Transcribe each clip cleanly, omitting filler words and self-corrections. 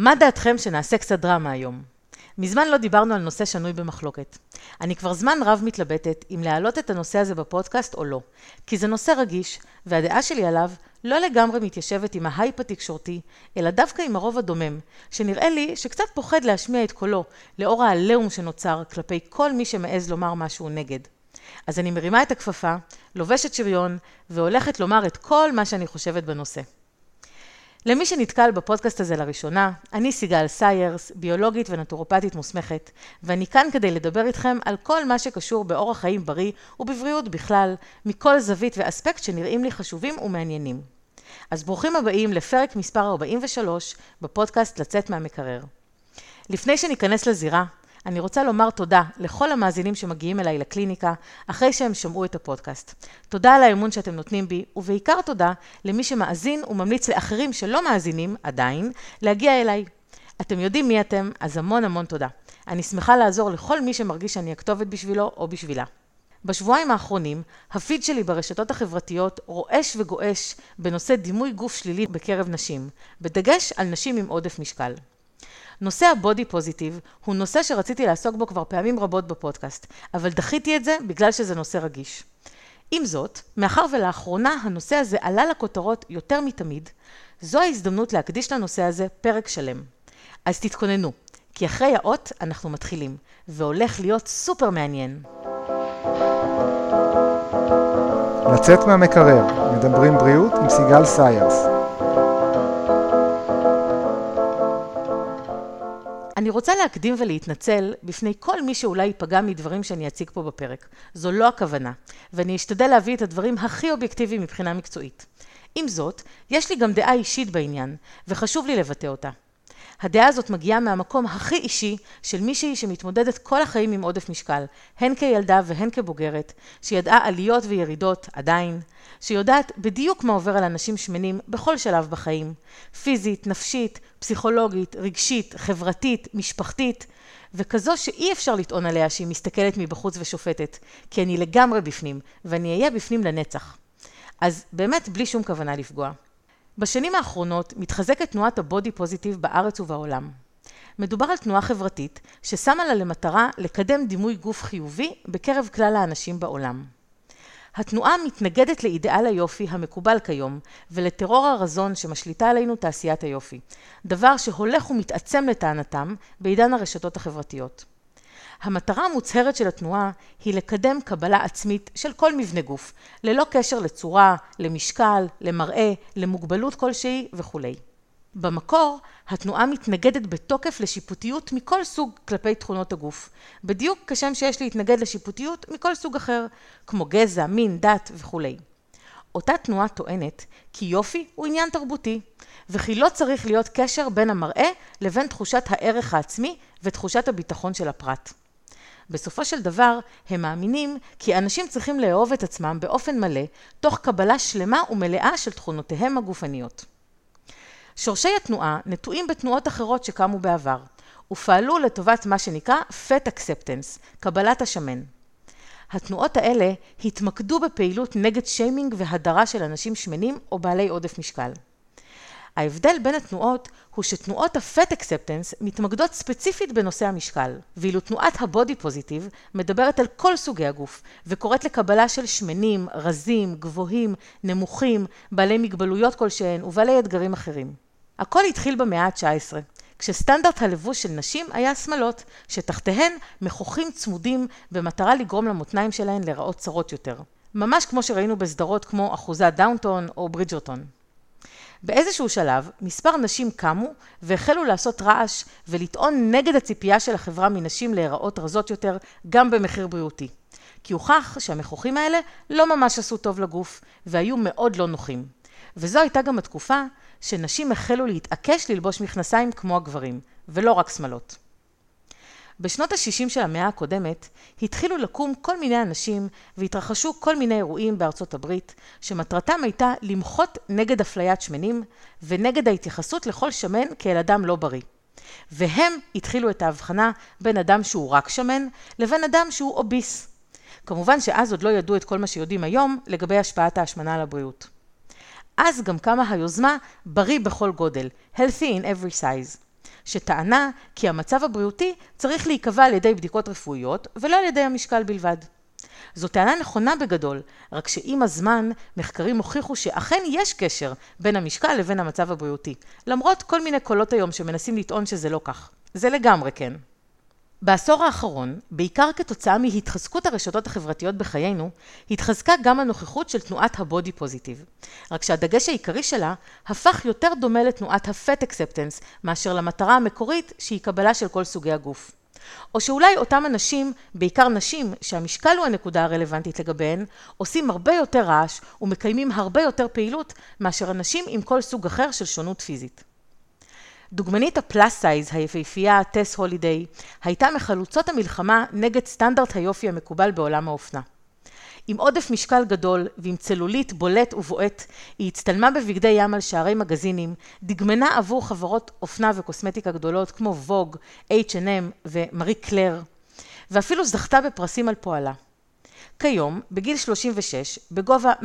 מה דעתכם שנעשה קצת דרמה היום? מזמן לא דיברנו על נושא שנוי במחלוקת. אני כבר זמן רב מתלבטת אם להעלות את הנושא הזה בפודקאסט או לא, כי זה נושא רגיש, והדעה שלי עליו לא לגמרי מתיישבת עם ההייפ התקשורתי, אלא דווקא עם הרוב הדומם, שנראה לי שקצת פוחד להשמיע את קולו לאור העליהום שנוצר כלפי כל מי שמעז לומר משהו נגד. אז אני מרימה את הכפפה, לובשת שריון, והולכת לומר את כל מה שאני חושבת בנושא. למי שנתקל בפודקאסט הזה לראשונה, אני סיגל סיירס, ביולוגית ונטורופטית מוסמכת, ואני כאן כדי לדבר איתכם על כל מה שקשור באורח חיים בריא ובבריאות בכלל, מכל זווית ואספקט שנראים לי חשובים ומעניינים. אז ברוכים הבאים לפרק מספר 43 בפודקאסט לצאת מהמקרר. לפני שניכנס לזירה, אני רוצה לומר תודה לכל המאזינים שמגיעים אליי לקליניקה אחרי שהם שמעו את הפודקאסט. תודה על האמון שאתם נותנים בי, ובעיקר תודה למי שמאזין וממליץ לאחרים שלא מאזינים עדיין להגיע אליי. אתם יודעים מי אתם, אז המון המון תודה. אני שמחה לעזור לכל מי שמרגיש שאני הכתובת בשבילו או בשבילה. בשבועיים האחרונים, הפיד שלי ברשתות החברתיות רועש וגועש בנושא דימוי גוף שלילי בקרב נשים, בדגש על נשים עם עודף משקל. נושא הבודי פוזיטיב הוא נושא שרציתי לעסוק בו כבר פעמים רבות בפודקאסט, אבל דחיתי את זה בגלל שזה נושא רגיש. עם זאת, מאחר ולאחרונה הנושא הזה עלה לכותרות יותר מתמיד, זו ההזדמנות להקדיש לנושא הזה פרק שלם. אז תתכוננו, כי אחרי האות אנחנו מתחילים, והולך להיות סופר מעניין. לצאת מהמקרר, מדברים בריאות עם סיגל סיירס. אני רוצה להקדים ולהתנצל בפני כל מי שאולי ייפגע מדברים שאני אציג פה בפרק. זו לא הכוונה, ואני אשתדל להביא את הדברים הכי אובייקטיביים מבחינה מקצועית. עם זאת, יש לי גם דעה אישית בעניין, וחשוב לי לבטא אותה. הדעה הזאת מגיעה מהמקום הכי אישי של מישהי שמתמודדת כל החיים עם עודף משקל, הן כילדה והן כבוגרת, שידעה עליות וירידות עדיין, שיודעת בדיוק מה עובר על אנשים שמנים בכל שלב בחיים, פיזית, נפשית, פסיכולוגית, רגשית, חברתית, משפחתית, וכזו שאי אפשר לטעון עליה שהיא מסתכלת מבחוץ ושופטת, כי אני לגמרי בפנים, ואני אהיה בפנים לנצח. אז באמת בלי שום כוונה לפגוע. בשנים האחרונות מתחזקת תנועת הבודי פוזיטיב בארץ ובעולם. מדובר על תנועה חברתית ששמה לה למטרה לקדם דימוי גוף חיובי בקרב כלל האנשים בעולם. התנועה מתנגדת לאידאל היופי המקובל כיום ולטרור הרזון שמשליטה עלינו תעשיית היופי, דבר שהולך ומתעצם לטענתם בעידן הרשתות החברתיות. המטרה המוצהרת של התנועה היא לקדם קבלה עצמית של כל מבנה גוף, ללא קשר לצורה, למשקל, למראה, למוגבלות כלשהי וכו'. במקור, התנועה מתנגדת בתוקף לשיפוטיות מכל סוג כלפי תכונות הגוף, בדיוק כשם שיש להתנגד לשיפוטיות מכל סוג אחר, כמו גזע, מין, דת וכו'. אותה תנועה טוענת כי יופי הוא עניין תרבותי, וכי לא צריך להיות קשר בין המראה לבין תחושת הערך העצמי ותחושת הביטחון של הפרט. בסופו של דבר, הם מאמינים כי אנשים צריכים לאהוב את עצמם באופן מלא, תוך קבלה שלמה ומלאה של תכונותיהם הגופניות. שורשי התנועה נטועים בתנועות אחרות שקמו בעבר, ופעלו לטובת מה שנקרא Fat Acceptance, קבלת השמן. התנועות האלה התמקדו בפעילות נגד שיימינג והדרה של אנשים שמנים או בעלי עודף משקל. ההבדל בין התנועות הוא שתנועות ה-Fat Acceptance מתמקדות ספציפית בנושא המשקל, ואילו תנועת הבודי פוזיטיב מדברת על כל סוגי הגוף, וקוראת לקבלה של שמנים, רזים, גבוהים, נמוכים, בעלי מגבלויות כלשהן ובעלי אתגרים אחרים. הכל התחיל במאה ה-19, כשסטנדרט הלבוש של נשים היה שמלות, שתחתיהן מחוכים צמודים במטרה לגרום למותניים שלהן לראות צרות יותר. ממש כמו שראינו בסדרות כמו אחוזת דאונטון או ברידג'רטון. באיזשהו שלב, מספר נשים קמו והחלו לעשות רעש ולטעון נגד הציפייה של החברה מנשים להיראות רזות יותר גם במחיר בריאותי. כי הוכח שהמחוכים האלה לא ממש עשו טוב לגוף והיו מאוד לא נוחים. וזו הייתה גם התקופה שנשים החלו להתעקש ללבוש מכנסיים כמו הגברים, ולא רק שמלות. בשנות ה-60 של המאה הקודמת התחילו לקום כל מיני אנשים והתרחשו כל מיני אירועים בארצות הברית שמטרתם הייתה למחות נגד אפליית שמנים ונגד ההתייחסות לכל שמן כאל אדם לא בריא. והם התחילו את ההבחנה בין אדם שהוא רק שמן לבין אדם שהוא אוביס. כמובן שאז עוד לא ידעו את כל מה שיודעים היום לגבי השפעת ההשמנה על הבריאות. אז גם קמה היוזמה בריא בכל גודל, healthy in every size. שטענה כי המצב הבריאותי צריך להיקבע על ידי בדיקות רפואיות ולא על ידי המשקל בלבד. זו טענה נכונה בגדול, רק שעם הזמן מחקרים הוכיחו שאכן יש קשר בין המשקל לבין המצב הבריאותי, למרות כל מיני קולות היום שמנסים לטעון שזה לא כך. זה לגמרי כן. בעשור האחרון, בעיקר כתוצאה מהתחזקות הרשתות החברתיות בחיינו, התחזקה גם הנוכחות של תנועת הבודי פוזיטיב. רק שהדגש העיקרי שלה הפך יותר דומה לתנועת הפט אקספטנס, מאשר למטרה המקורית שהיא קבלה של כל סוגי הגוף. או שאולי אותם אנשים, בעיקר נשים, שהמשקל הוא הנקודה הרלוונטית לגביהן, עושים הרבה יותר רעש ומקיימים הרבה יותר פעילות מאשר אנשים עם כל סוג אחר של שונות פיזית. דוגמנית הפלאס סייז היפהפייה טס הולידיי הייתה מחלוצות המלחמה נגד סטנדרט היופי המקובל בעולם האופנה. עם עודף משקל גדול ועם צלולית בולט ובועט, היא הצטלמה בבגדי ים על שערי מגזינים, דגמנה עבור חברות אופנה וקוסמטיקה גדולות כמו ווג, H&M ומרי קלר, ואפילו זכתה בפרסים על פועלה. כיום, בגיל 36, בגובה 1.60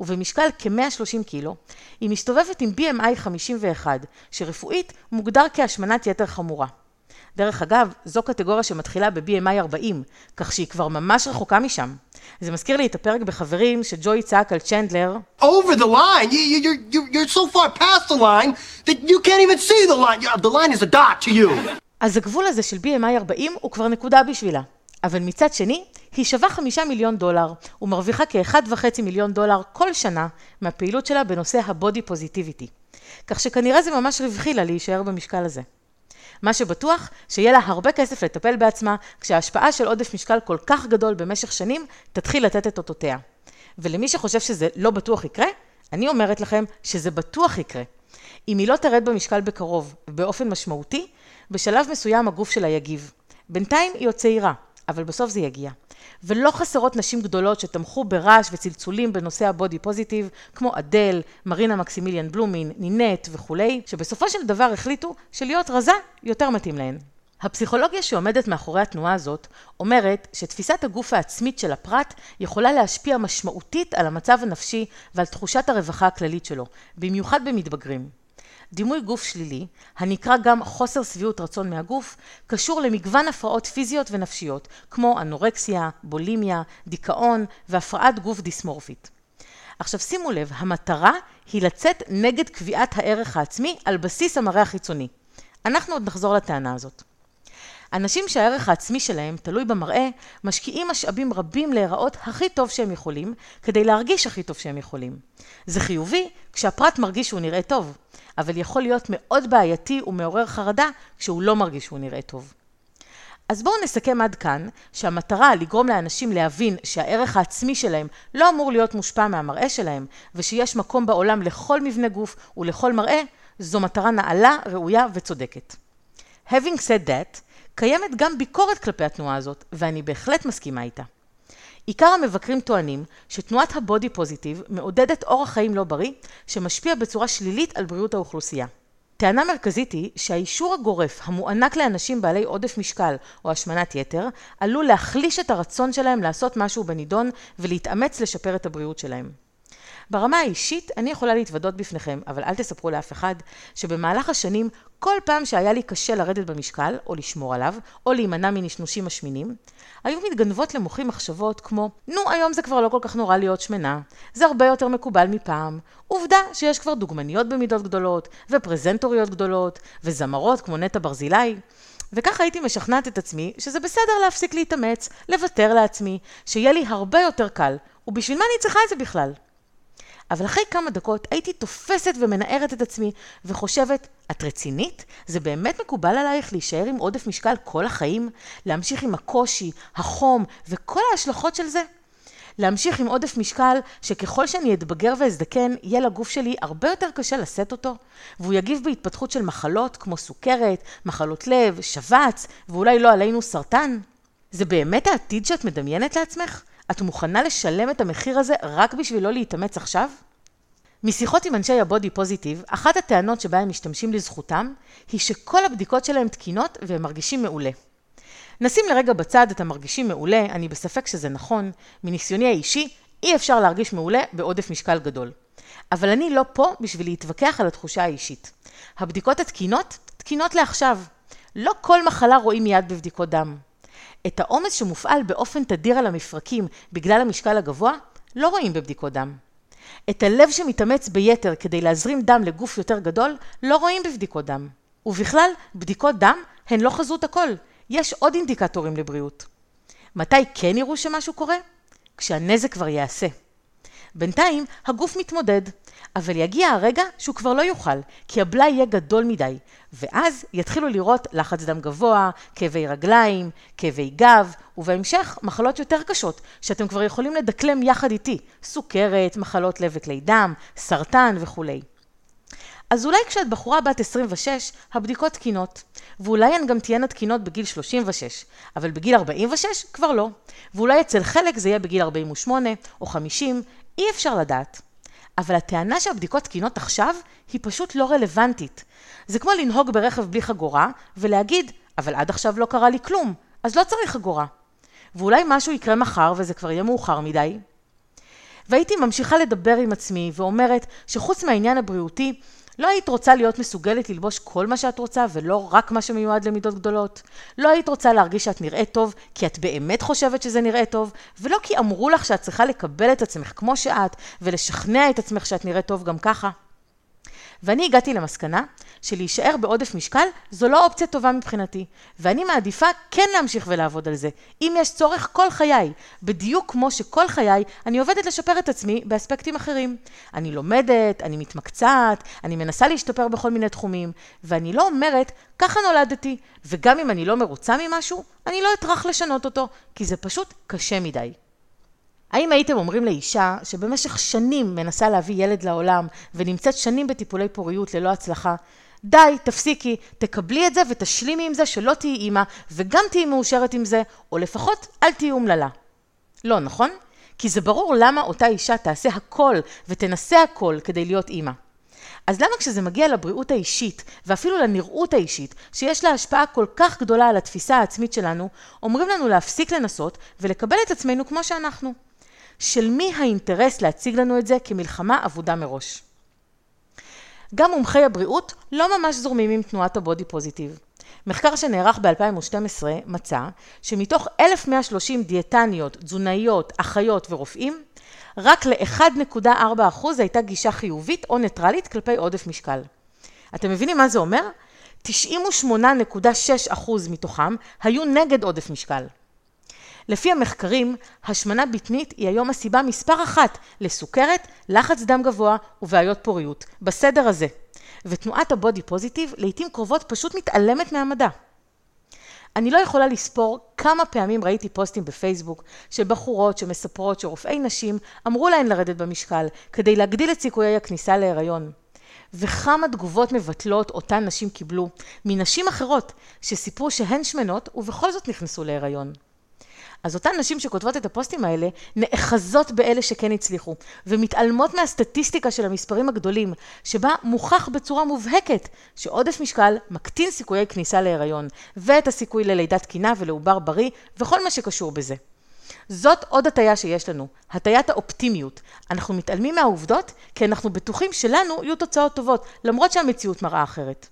ובמשקל כ-130 קילו, היא מסתובבת עם BMI 51, שרפואית מוגדר כהשמנת יתר חמורה. דרך אגב, זו קטגוריה שמתחילה ב-BMI 40, כך שהיא כבר ממש רחוקה משם. זה מזכיר לי את הפרק בחברים שג'וי צעק על צ'נדלר. Over the line, you're so far past the line that you can't even see the line. The line is a dot to you. אז הגבול הזה של BMI 40 הוא כבר נקודה בשבילה. אבל מצד שני, היא שווה $5 מיליון ומרוויחה כ$1.5 מיליון כל שנה מהפעילות שלה בנושא הבודי פוזיטיביטי. כך שכנראה זה ממש רווחי לה להישאר במשקל הזה. מה שבטוח שיהיה לה הרבה כסף לטפל בעצמה כשההשפעה של עודף משקל כל כך גדול במשך שנים תתחיל לתת את אותותיה. ולמי שחושב שזה לא בטוח יקרה, אני אומרת לכם שזה בטוח יקרה. אם היא לא תרד במשקל בקרוב ובאופן משמעותי, בשלב מסוים הגוף שלה יגיב. בינתיים היא עוד צעירה. אבל בסוף זה יגיע. ולא חסרות נשים גדולות שתמכו ברעש וצלצולים בנושא הבודי פוזיטיב, כמו אדל, מרינה מקסימיליאן בלומין, נינט וכו', שבסופו של דבר החליטו שלהיות רזה יותר מתאים להן. הפסיכולוגיה שעומדת מאחורי התנועה הזאת אומרת שתפיסת הגוף העצמית של הפרט יכולה להשפיע משמעותית על המצב הנפשי ועל תחושת הרווחה הכללית שלו, במיוחד במתבגרים. דימוי גוף שלילי, הנקרא גם חוסר שביעות רצון מהגוף, קשור למגוון הפרעות פיזיות ונפשיות, כמו אנורקסיה, בולימיה, דיכאון והפרעת גוף דיסמורפית. עכשיו שימו לב, המטרה היא לצאת נגד קביעת הערך העצמי על בסיס המראה החיצוני. אנחנו עוד נחזור לטענה הזאת. אנשים שהערך העצמי שלהם תלוי במראה, משקיעים משאבים רבים להיראות הכי טוב שהם יכולים, כדי להרגיש הכי טוב שהם יכולים. זה חיובי כשהפרט מרגיש שהוא נראה טוב, אבל יכול להיות מאוד בעייתי ומעורר חרדה כשהוא לא מרגיש שהוא נראה טוב. אז בואו נסכם עד כאן שהמטרה לגרום לאנשים להבין שהערך העצמי שלהם לא אמור להיות מושפע מהמראה שלהם, ושיש מקום בעולם לכל מבנה גוף ולכל מראה, זו מטרה נעלה, ראויה וצודקת. Having said that, קיימת גם ביקורת כלפי התנועה הזאת, ואני בהחלט מסכימה איתה. עיקר המבקרים טוענים שתנועת הבודי פוזיטיב מעודדת אורח חיים לא בריא, שמשפיע בצורה שלילית על בריאות האוכלוסייה. טענה מרכזית היא שהאישור הגורף המוענק לאנשים בעלי עודף משקל או השמנת יתר, עלול להחליש את הרצון שלהם לעשות משהו בנידון ולהתאמץ לשפר את הבריאות שלהם. ברמה האישית אני יכולה להתוודות בפניכם, אבל אל תספרו לאף אחד, שבמהלך השנים כל פעם שהיה לי קשה לרדת במשקל, או לשמור עליו, או להימנע מנשנושים משמינים, היו מתגנבות למוחי מחשבות כמו, נו היום זה כבר לא כל כך נורא להיות שמנה, זה הרבה יותר מקובל מפעם, עובדה שיש כבר דוגמניות במידות גדולות, ופרזנטוריות גדולות, וזמרות כמו נטע ברזילאי, וכך הייתי משכנעת את עצמי שזה בסדר להפסיק להתאמץ, לוותר לעצמי, שיהיה לי הרבה יותר קל, ובשביל מה אני צריכה את זה בכלל? אבל אחרי כמה דקות הייתי תופסת ומנערת את עצמי וחושבת, את רצינית? זה באמת מקובל עלייך להישאר עם עודף משקל כל החיים? להמשיך עם הקושי, החום וכל ההשלכות של זה? להמשיך עם עודף משקל שככל שאני אתבגר ואזדקן, יהיה לגוף שלי הרבה יותר קשה לשאת אותו, והוא יגיב בהתפתחות של מחלות כמו סוכרת, מחלות לב, שבץ ואולי לא עלינו סרטן? זה באמת העתיד שאת מדמיינת לעצמך? את מוכנה לשלם את המחיר הזה רק בשביל לא להתאמץ עכשיו? משיחות עם אנשי הבודי פוזיטיב, אחת הטענות שבה הם משתמשים לזכותם, היא שכל הבדיקות שלהם תקינות והם מרגישים מעולה. נשים לרגע בצד את המרגישים מעולה, אני בספק שזה נכון, מניסיוני האישי אי אפשר להרגיש מעולה בעודף משקל גדול. אבל אני לא פה בשביל להתווכח על התחושה האישית. הבדיקות התקינות תקינות לעכשיו. לא כל מחלה רואים מיד בבדיקות דם. את העומס שמופעל באופן תדיר על המפרקים בגלל המשקל הגבוה, לא רואים בבדיקות דם. את הלב שמתאמץ ביתר כדי להזרים דם לגוף יותר גדול, לא רואים בבדיקות דם. ובכלל, בדיקות דם הן לא חזות הכל. יש עוד אינדיקטורים לבריאות. מתי כן יראו שמשהו קורה? כשהנזק כבר יעשה. בינתיים הגוף מתמודד, אבל יגיע הרגע שהוא כבר לא יוכל, כי הבלאי יהיה גדול מדי, ואז יתחילו לראות לחץ דם גבוה, כאבי רגליים, כאבי גב, ובהמשך מחלות יותר קשות, שאתם כבר יכולים לדקלם יחד איתי, סוכרת, מחלות לב וכלי דם, סרטן וכו'. אז אולי כשאת בחורה בת 26, הבדיקות תקינות, ואולי הן גם תהיינה תקינות בגיל 36, אבל בגיל 46 כבר לא, ואולי אצל חלק זה יהיה בגיל 48 או 50, אי אפשר לדעת. אבל הטענה שהבדיקות תקינות עכשיו היא פשוט לא רלוונטית. זה כמו לנהוג ברכב בלי חגורה ולהגיד, אבל עד עכשיו לא קרה לי כלום, אז לא צריך חגורה. ואולי משהו יקרה מחר וזה כבר יהיה מאוחר מדי. והייתי ממשיכה לדבר עם עצמי ואומרת שחוץ מהעניין הבריאותי, לא היית רוצה להיות מסוגלת ללבוש כל מה שאת רוצה ולא רק מה שמיועד למידות גדולות. לא היית רוצה להרגיש שאת נראית טוב כי את באמת חושבת שזה נראה טוב, ולא כי אמרו לך שאת צריכה לקבל את עצמך כמו שאת ולשכנע את עצמך שאת נראית טוב גם ככה. ואני הגעתי למסקנה שלהישאר בעודף משקל זו לא אופציה טובה מבחינתי, ואני מעדיפה כן להמשיך ולעבוד על זה, אם יש צורך כל חיי, בדיוק כמו שכל חיי אני עובדת לשפר את עצמי באספקטים אחרים. אני לומדת, אני מתמקצעת, אני מנסה להשתפר בכל מיני תחומים, ואני לא אומרת, ככה נולדתי, וגם אם אני לא מרוצה ממשהו, אני לא אטרח לשנות אותו, כי זה פשוט קשה מדי. האם הייתם אומרים לאישה שבמשך שנים מנסה להביא ילד לעולם ונמצאת שנים בטיפולי פוריות ללא הצלחה, די, תפסיקי, תקבלי את זה ותשלימי עם זה שלא תהיי אימא וגם תהיי מאושרת עם זה, או לפחות אל תהיי אומללה? לא, נכון? כי זה ברור למה אותה אישה תעשה הכל ותנסה הכל כדי להיות אימא. אז למה כשזה מגיע לבריאות האישית ואפילו לנראות האישית שיש לה השפעה כל כך גדולה על התפיסה העצמית שלנו, אומרים לנו להפסיק לנסות ולקבל את עצמנו כמו שאנחנו? של מי האינטרס להציג לנו את זה כמלחמה עבודה מראש? גם מומחי הבריאות לא ממש זורמים עם תנועת הבודי פוזיטיב. מחקר שנערך ב-2012 מצא שמתוך 1,130 דיאטניות, תזונאיות, אחיות ורופאים, רק ל-1.4% הייתה גישה חיובית או ניטרלית כלפי עודף משקל. אתם מבינים מה זה אומר? 98.6% מתוכם היו נגד עודף משקל. לפי המחקרים, השמנה בטנית היא היום הסיבה מספר אחת לסוכרת, לחץ דם גבוה ובעיות פוריות, בסדר הזה. ותנועת הבודי פוזיטיב לעתים קרובות פשוט מתעלמת מהמדע. אני לא יכולה לספור כמה פעמים ראיתי פוסטים בפייסבוק של בחורות שמספרות שרופאי נשים אמרו להן לרדת במשקל כדי להגדיל את סיכויי הכניסה להיריון. וכמה תגובות מבטלות אותן נשים קיבלו מנשים אחרות שסיפרו שהן שמנות ובכל זאת נכנסו להיריון. אז אותן נשים שכותבות את הפוסטים האלה נאחזות באלה שכן הצליחו, ומתעלמות מהסטטיסטיקה של המספרים הגדולים, שבה מוכח בצורה מובהקת שעודף משקל מקטין סיכויי כניסה להיריון, ואת הסיכוי ללידת תקינה ולעובר בריא, וכל מה שקשור בזה. זאת עוד הטיה שיש לנו, הטיית האופטימיות. אנחנו מתעלמים מהעובדות, כי אנחנו בטוחים שלנו יהיו תוצאות טובות, למרות שהמציאות מראה אחרת.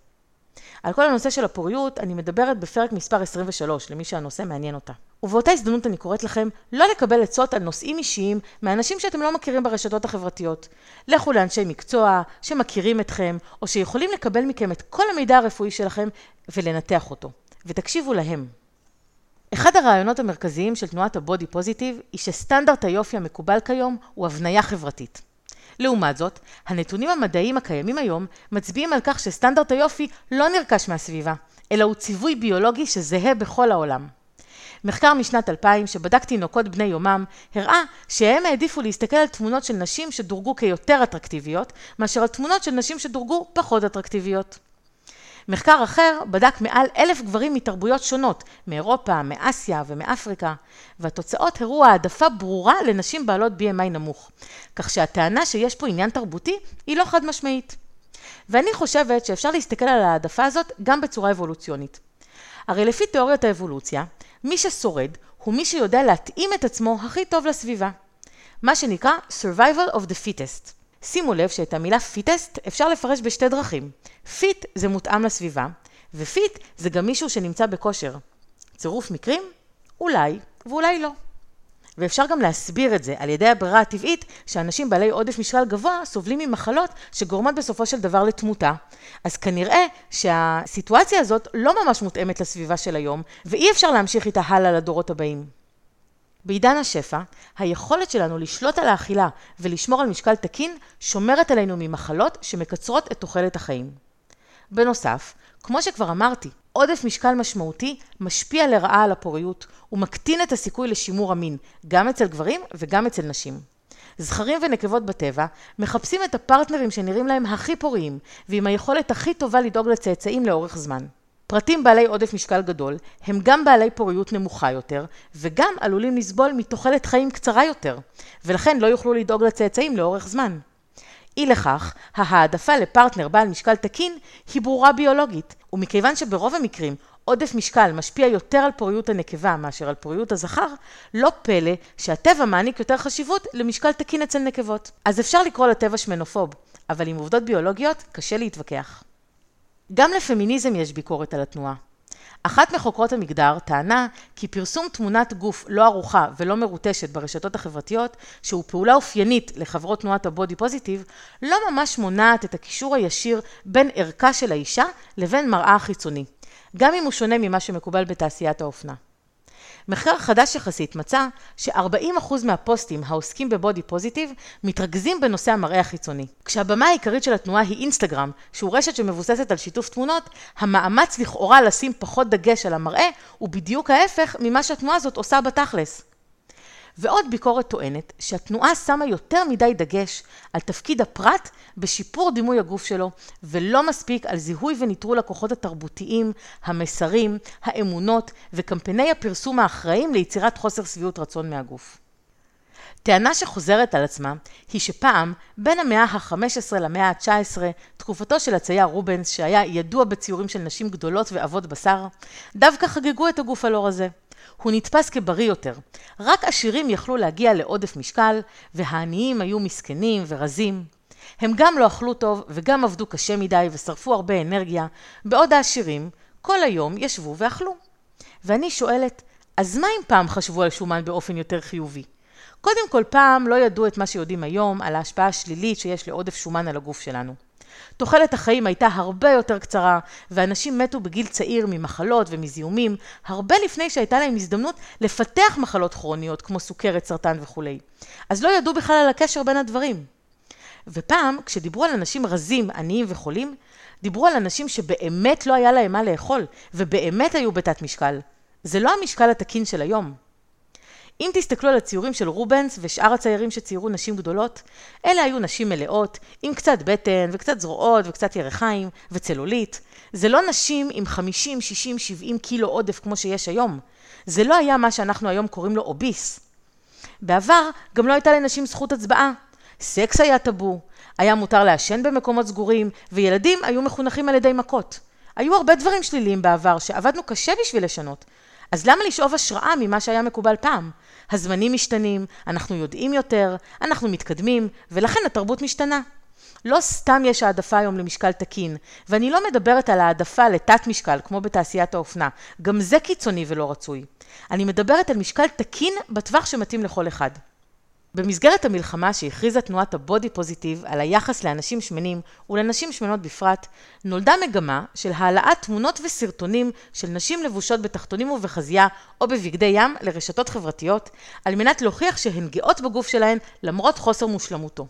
על כל הנושא של הפוריות אני מדברת בפרק מספר 23, למי שהנושא מעניין אותה. ובאותה הזדמנות אני קוראת לכם לא לקבל עצות על נושאים אישיים מאנשים שאתם לא מכירים ברשתות החברתיות. לכו לאנשי מקצוע שמכירים אתכם או שיכולים לקבל מכם את כל המידע הרפואי שלכם ולנתח אותו. ותקשיבו להם. אחד הרעיונות המרכזיים של תנועת הבודי פוזיטיב היא שסטנדרט היופי המקובל כיום הוא הבנייה חברתית. לעומת זאת, הנתונים המדעיים הקיימים היום מצביעים על כך שסטנדרט היופי לא נרכש מהסביבה, אלא הוא ציווי ביולוגי שזהה בכל העולם. מחקר משנת 2000 שבדק תינוקות בני יומם הראה שהם העדיפו להסתכל על תמונות של נשים שדורגו כיותר אטרקטיביות, מאשר על תמונות של נשים שדורגו פחות אטרקטיביות. מחקר אחר בדק מעל 1,000 גברים מתרבויות שונות, מאירופה, מאסיה ומאפריקה, והתוצאות הראו העדפה ברורה לנשים בעלות BMI נמוך, כך שהטענה שיש פה עניין תרבותי היא לא חד משמעית. ואני חושבת שאפשר להסתכל על העדפה הזאת גם בצורה אבולוציונית. הרי לפי תיאוריות האבולוציה, מי ששורד הוא מי שיודע להתאים את עצמו הכי טוב לסביבה. מה שנקרא survival of the fittest. שימו לב שאת המילה fittest אפשר לפרש בשתי דרכים. fit זה מותאם לסביבה, ופיט זה גם מישהו שנמצא בכושר. צירוף מקרים? אולי, ואולי לא. ואפשר גם להסביר את זה על ידי הברירה הטבעית שאנשים בעלי עודף משקל גבוה סובלים ממחלות שגורמות בסופו של דבר לתמותה. אז כנראה שהסיטואציה הזאת לא ממש מותאמת לסביבה של היום, ואי אפשר להמשיך איתה הלאה לדורות הבאים. בעידן השפע, היכולת שלנו לשלוט על האכילה ולשמור על משקל תקין שומרת עלינו ממחלות שמקצרות את תוחלת החיים. בנוסף, כמו שכבר אמרתי, עודף משקל משמעותי משפיע לרעה על הפוריות ומקטין את הסיכוי לשימור המין, גם אצל גברים וגם אצל נשים. זכרים ונקבות בטבע מחפשים את הפרטנרים שנראים להם הכי פוריים ועם היכולת הכי טובה לדאוג לצאצאים לאורך זמן. פרטים בעלי עודף משקל גדול הם גם בעלי פוריות נמוכה יותר וגם עלולים לסבול מתוחלת חיים קצרה יותר, ולכן לא יוכלו לדאוג לצאצאים לאורך זמן. אי לכך, ההעדפה לפרטנר בעל משקל תקין היא ברורה ביולוגית, ומכיוון שברוב המקרים עודף משקל משפיע יותר על פוריות הנקבה מאשר על פוריות הזכר, לא פלא שהטבע מעניק יותר חשיבות למשקל תקין אצל נקבות. אז אפשר לקרוא לטבע שמנופוב, אבל עם עובדות ביולוגיות קשה להתווכח. גם לפמיניזם יש ביקורת על התנועה. אחת מחוקרות המגדר טענה כי פרסום תמונת גוף לא ערוכה ולא מרוטשת ברשתות החברתיות, שהוא פעולה אופיינית לחברות תנועת הבודי פוזיטיב, לא ממש מונעת את הקישור הישיר בין ערכה של האישה לבין מראה חיצוני, גם אם הוא שונה ממה שמקובל בתעשיית האופנה. מחקר חדש יחסית מצא ש40% מהפוסטים העוסקים בבודי פוזיטיב מתרכזים בנושא המראה החיצוני. כשהבמה העיקרית של התנועה היא אינסטגרם, שהוא רשת שמבוססת על שיתוף תמונות, המאמץ לכאורה לשים פחות דגש על המראה הוא בדיוק ההפך ממה שהתנועה הזאת עושה בתכלס. ועוד ביקורת טוענת שהתנועה שמה יותר מדי דגש על תפקיד הפרט בשיפור דימוי הגוף שלו, ולא מספיק על זיהוי וניטרול הכוחות התרבותיים, המסרים, האמונות וקמפייני הפרסום האחראים ליצירת חוסר שביעות רצון מהגוף. טענה שחוזרת על עצמה היא שפעם, בין המאה ה-15 למאה ה-19, תקופתו של הצייר רובנס, שהיה ידוע בציורים של נשים גדולות ואבות בשר, דווקא חגגו את הגוף הלא רזה. הוא נתפס כבריא יותר. רק עשירים יכלו להגיע לעודף משקל, והעניים היו מסכנים ורזים. הם גם לא אכלו טוב וגם עבדו קשה מדי ושרפו הרבה אנרגיה, בעוד העשירים כל היום ישבו ואכלו. ואני שואלת, אז מה אם פעם חשבו על שומן באופן יותר חיובי? קודם כל, פעם לא ידעו את מה שיודעים היום על ההשפעה השלילית שיש לעודף שומן על הגוף שלנו. תוחלת החיים הייתה הרבה יותר קצרה, ואנשים מתו בגיל צעיר ממחלות ומזיהומים, הרבה לפני שהייתה להם הזדמנות לפתח מחלות כרוניות כמו סוכרת, סרטן וכו'. אז לא ידעו בכלל על הקשר בין הדברים. ופעם, כשדיברו על אנשים רזים, עניים וחולים, דיברו על אנשים שבאמת לא היה להם מה לאכול, ובאמת היו בתת משקל. זה לא המשקל התקין של היום. אם תסתכלו על הציורים של רובנס ושאר הציירים שציירו נשים גדולות, אלה היו נשים מלאות, עם קצת בטן וקצת זרועות וקצת ירחיים וצלולית. זה לא נשים עם 50, 60, 70 קילו עודף כמו שיש היום. זה לא היה מה שאנחנו היום קוראים לו אוביס. בעבר גם לא הייתה לנשים זכות הצבעה. סקס היה טבו, היה מותר לעשן במקומות סגורים, וילדים היו מחונכים על ידי מכות. היו הרבה דברים שליליים בעבר שעבדנו קשה בשביל לשנות. אז למה לשאוב השראה ממה שהיה מקובל פעם? הזמנים משתנים, אנחנו יודעים יותר, אנחנו מתקדמים, ולכן התרבות משתנה. לא סתם יש העדפה היום למשקל תקין, ואני לא מדברת על העדפה לתת משקל, כמו בתעשיית האופנה. גם זה קיצוני ולא רצוי. אני מדברת על משקל תקין בטווח שמתאים לכל אחד. במסגרת המלחמה שהכריזה תנועת הבודי פוזיטיב על היחס לאנשים שמנים ולנשים שמנות בפרט, נולדה מגמה של העלאת תמונות וסרטונים של נשים לבושות בתחתונים ובחזייה או בבגדי ים לרשתות חברתיות, על מנת להוכיח שהן גאות בגוף שלהן למרות חוסר מושלמותו.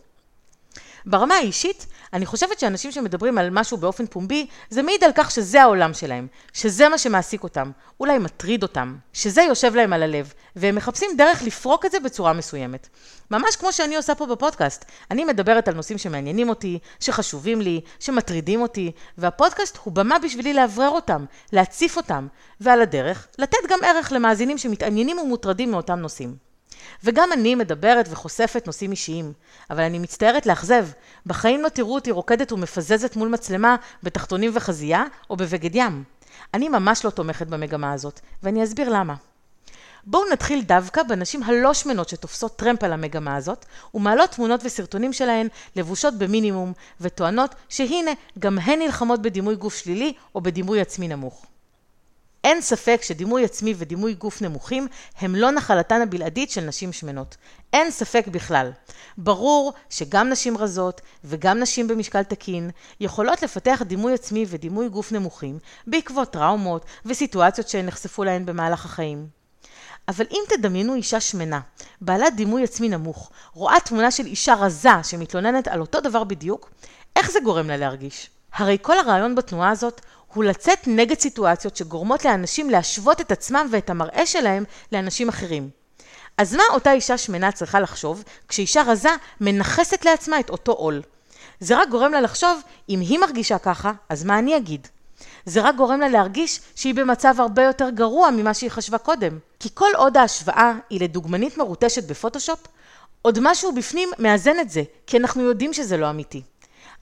ברמה האישית, אני חושבת שאנשים שמדברים על משהו באופן פומבי, זה מעיד על כך שזה העולם שלהם, שזה מה שמעסיק אותם, אולי מטריד אותם, שזה יושב להם על הלב, והם מחפשים דרך לפרוק את זה בצורה מסוימת. ממש כמו שאני עושה פה בפודקאסט, אני מדברת על נושאים שמעניינים אותי, שחשובים לי, שמטרידים אותי, והפודקאסט הוא במה בשבילי להברר אותם, להציף אותם, ועל הדרך לתת גם ערך למאזינים שמתעניינים ומוטרדים מאותם נושאים. וגם אני מדברת וחושפת נושאים אישיים, אבל אני מצטערת לאכזב. בחיים לא תראו אותי רוקדת ומפזזת מול מצלמה בתחתונים וחזייה או בבגד ים. אני ממש לא תומכת במגמה הזאת, ואני אסביר למה. בואו נתחיל דווקא בנשים הלא שמנות שתופסות טרמפ על המגמה הזאת, ומעלות תמונות וסרטונים שלהן לבושות במינימום, וטוענות שהנה גם הן נלחמות בדימוי גוף שלילי או בדימוי עצמי נמוך. אין ספק שדימוי עצמי ודימוי גוף נמוכים הם לא נחלתן הבלעדית של נשים שמנות. אין ספק בכלל. ברור שגם נשים רזות וגם נשים במשקל תקין יכולות לפתח דימוי עצמי ודימוי גוף נמוכים בעקבות טראומות וסיטואציות שהן נחשפו להן במהלך החיים. אבל אם תדמיינו אישה שמנה, בעלת דימוי עצמי נמוך, רואה תמונה של אישה רזה שמתלוננת על אותו דבר בדיוק, איך זה גורם לה להרגיש? הרי כל הרעיון בתנועה הזאת הוא לצאת נגד סיטואציות שגורמות לאנשים להשוות את עצמם ואת המראה שלהם לאנשים אחרים. אז מה אותה אישה שמנה צריכה לחשוב כשאישה רזה מנחסת לעצמה את אותו עול? זה רק גורם לה לחשוב, אם היא מרגישה ככה, אז מה אני אגיד? זה רק גורם לה להרגיש שהיא במצב הרבה יותר גרוע ממה שהיא חשבה קודם. כי כל עוד ההשוואה היא לדוגמנית מרוטשת בפוטושופ, עוד משהו בפנים מאזן את זה, כי אנחנו יודעים שזה לא אמיתי.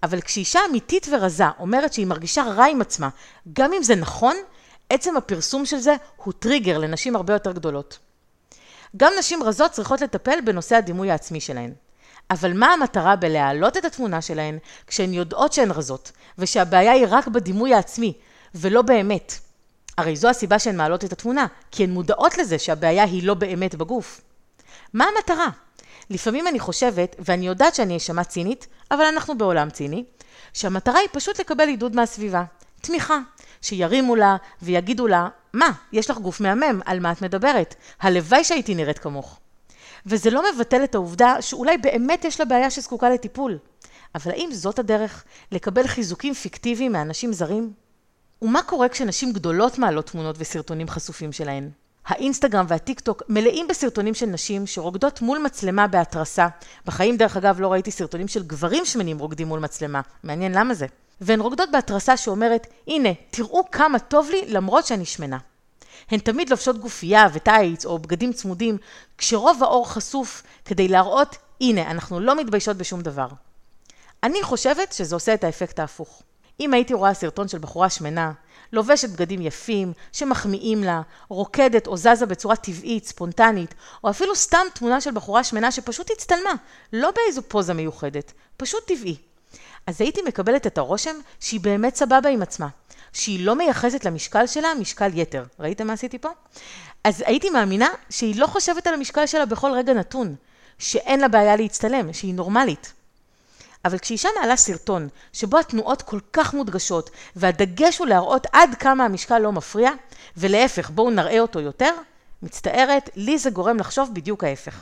אבל כשאישה אמיתית ורזה אומרת שהיא מרגישה רע עם עצמה, גם אם זה נכון, עצם הפרסום של זה הוא טריגר לנשים הרבה יותר גדולות. גם נשים רזות צריכות לטפל בנושא הדימוי העצמי שלהן. אבל מה המטרה בלהעלות את התמונה שלהן כשהן יודעות שהן רזות, ושהבעיה היא רק בדימוי העצמי, ולא באמת? הרי זו הסיבה שהן מעלות את התמונה, כי הן מודעות לזה שהבעיה היא לא באמת בגוף. מה המטרה? לפעמים אני חושבת, ואני יודעת שאני אשמה צינית, אבל אנחנו בעולם ציני, שהמטרה היא פשוט לקבל עידוד מהסביבה, תמיכה, שירימו לה ויגידו לה, מה, יש לך גוף מהמם, על מה את מדברת? הלוואי שהייתי נראית כמוך. וזה לא מבטל את העובדה שאולי באמת יש לה בעיה שזקוקה לטיפול. אבל האם זאת הדרך לקבל חיזוקים פיקטיביים מאנשים זרים? ומה קורה כשנשים גדולות מעלות תמונות וסרטונים חשופים שלהן? האינסטגרם והטיקטוק מלאים בסרטונים של נשים שרוקדות מול מצלמה בהתרסה. בחיים דרך אגב לא ראיתי סרטונים של גברים שמנים רוקדים מול מצלמה. מעניין למה זה. והן רוקדות בהתרסה שאומרת, הנה, תראו כמה טוב לי למרות שאני שמנה. הן תמיד לובשות גופייה וטייץ או בגדים צמודים, כשרוב האור חשוף כדי להראות, הנה, אנחנו לא מתביישות בשום דבר. אני חושבת שזה עושה את האפקט ההפוך. אם הייתי רואה סרטון של בחורה שמנה, לובשת בגדים יפים, שמחמיאים לה, רוקדת או זזה בצורה טבעית, ספונטנית, או אפילו סתם תמונה של בחורה שמנה שפשוט הצטלמה, לא באיזו פוזה מיוחדת, פשוט טבעי. אז הייתי מקבלת את הרושם שהיא באמת סבבה עם עצמה, שהיא לא מייחסת למשקל שלה משקל יתר. ראיתם מה עשיתי פה? אז הייתי מאמינה שהיא לא חושבת על המשקל שלה בכל רגע נתון, שאין לה בעיה להצטלם, שהיא נורמלית. אבל כשאישה מעלה סרטון שבו התנועות כל כך מודגשות והדגש הוא להראות עד כמה המשקל לא מפריע, ולהפך בואו נראה אותו יותר, מצטערת, לי זה גורם לחשוב בדיוק ההפך.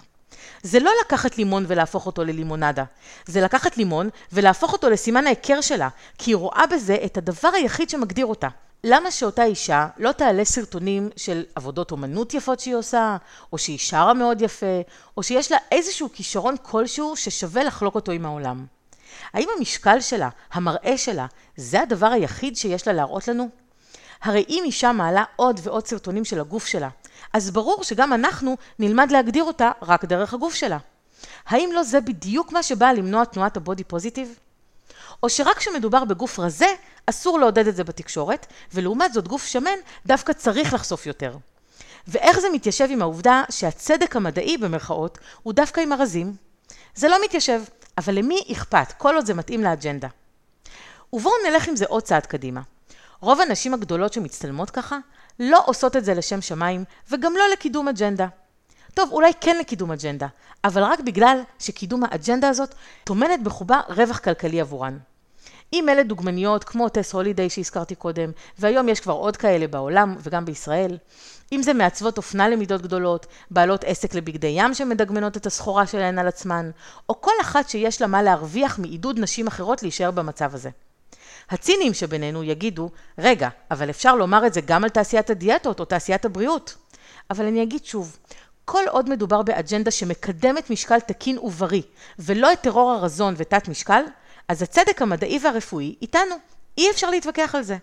זה לא לקחת לימון ולהפוך אותו ללימונדה. זה לקחת לימון ולהפוך אותו לסימן ההיכר שלה, כי היא רואה בזה את הדבר היחיד שמגדיר אותה. למה שאותה אישה לא תעלה סרטונים של עבודות אומנות יפות שהיא עושה, או שהיא שרה מאוד יפה, או שיש לה איזשהו כישרון כלשהו ששווה לחלוק אותו עם העולם? האם המשקל שלה, המראה שלה, זה הדבר היחיד שיש לה להראות לנו? הרי אם אישה מעלה עוד ועוד סרטונים של הגוף שלה, אז ברור שגם אנחנו נלמד להגדיר אותה רק דרך הגוף שלה. האם לא זה בדיוק מה שבא למנוע תנועת הבודי פוזיטיב? או שרק כשמדובר בגוף רזה, אסור לעודד את זה בתקשורת, ולעומת זאת גוף שמן דווקא צריך לחשוף יותר. ואיך זה מתיישב עם העובדה שהצדק המדעי במרכאות הוא דווקא עם הרזים? זה לא מתיישב. אבל למי אכפת? כל עוד זה מתאים לאג'נדה. ובואו נלך עם זה עוד צעד קדימה. רוב הנשים הגדולות שמצטלמות ככה, לא עושות את זה לשם שמיים, וגם לא לקידום אג'נדה. טוב, אולי כן לקידום אג'נדה, אבל רק בגלל שקידום האג'נדה הזאת תומנת בחובה רווח כלכלי עבורן. אם אלה דוגמניות כמו טס הולידיי שהזכרתי קודם, והיום יש כבר עוד כאלה בעולם וגם בישראל, אם זה מעצבות אופנה למידות גדולות, בעלות עסק לבגדי ים שמדגמנות את הסחורה שלהן על עצמן, או כל אחת שיש לה מה להרוויח מעידוד נשים אחרות להישאר במצב הזה. הצינים שבינינו יגידו, רגע, אבל אפשר לומר את זה גם על תעשיית הדיאטות או תעשיית הבריאות. אבל אני אגיד שוב, כל עוד מדובר באג'נדה שמקדמת משקל תקין ובריא, ולא את טרור הרזון ותת משקל, אז הצדק המדעי והרפואי איתנו, אי אפשר להתווכח על זה.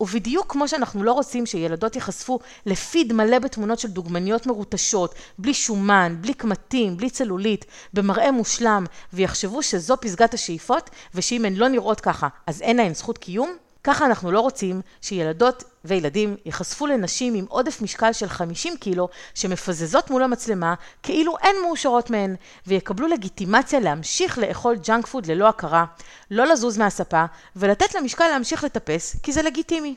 ובדיוק כמו שאנחנו לא רוצים שילדות יחשפו לפיד מלא בתמונות של דוגמניות מרוטשות, בלי שומן, בלי קמטים, בלי צלולית, במראה מושלם, ויחשבו שזו פסגת השאיפות, ושאם הן לא נראות ככה, אז אין להן זכות קיום, ככה אנחנו לא רוצים שילדות וילדים יחשפו לנשים עם עודף משקל של 50 קילו שמפזזות מול המצלמה כאילו אין מאושרות מהן, ויקבלו לגיטימציה להמשיך לאכול ג'אנק פוד ללא הכרה, לא לזוז מהספה ולתת למשקל להמשיך לטפס כי זה לגיטימי.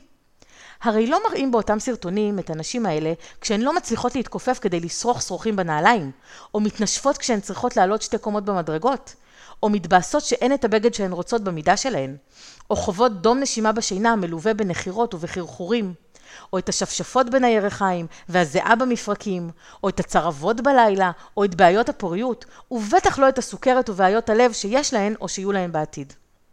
הרי לא מראים באותם סרטונים את הנשים האלה כשהן לא מצליחות להתכופף כדי לסרוך סרוכים בנעליים, או מתנשפות כשהן צריכות לעלות 2 קומות במדרגות, או מתבאסות שאין את הבגד שהן רוצות במידה שלהן, או חוות דום נשימה בשינה מלווה בנחירות ובחרחורים, או את השפשפות בין הירכיים והזיעה במפרקים, או את הצרבות בלילה, או את בעיות הפוריות, ובטח לא את הסוכרת ובעיות הלב שיש להן או שיהיו להן בעתיד.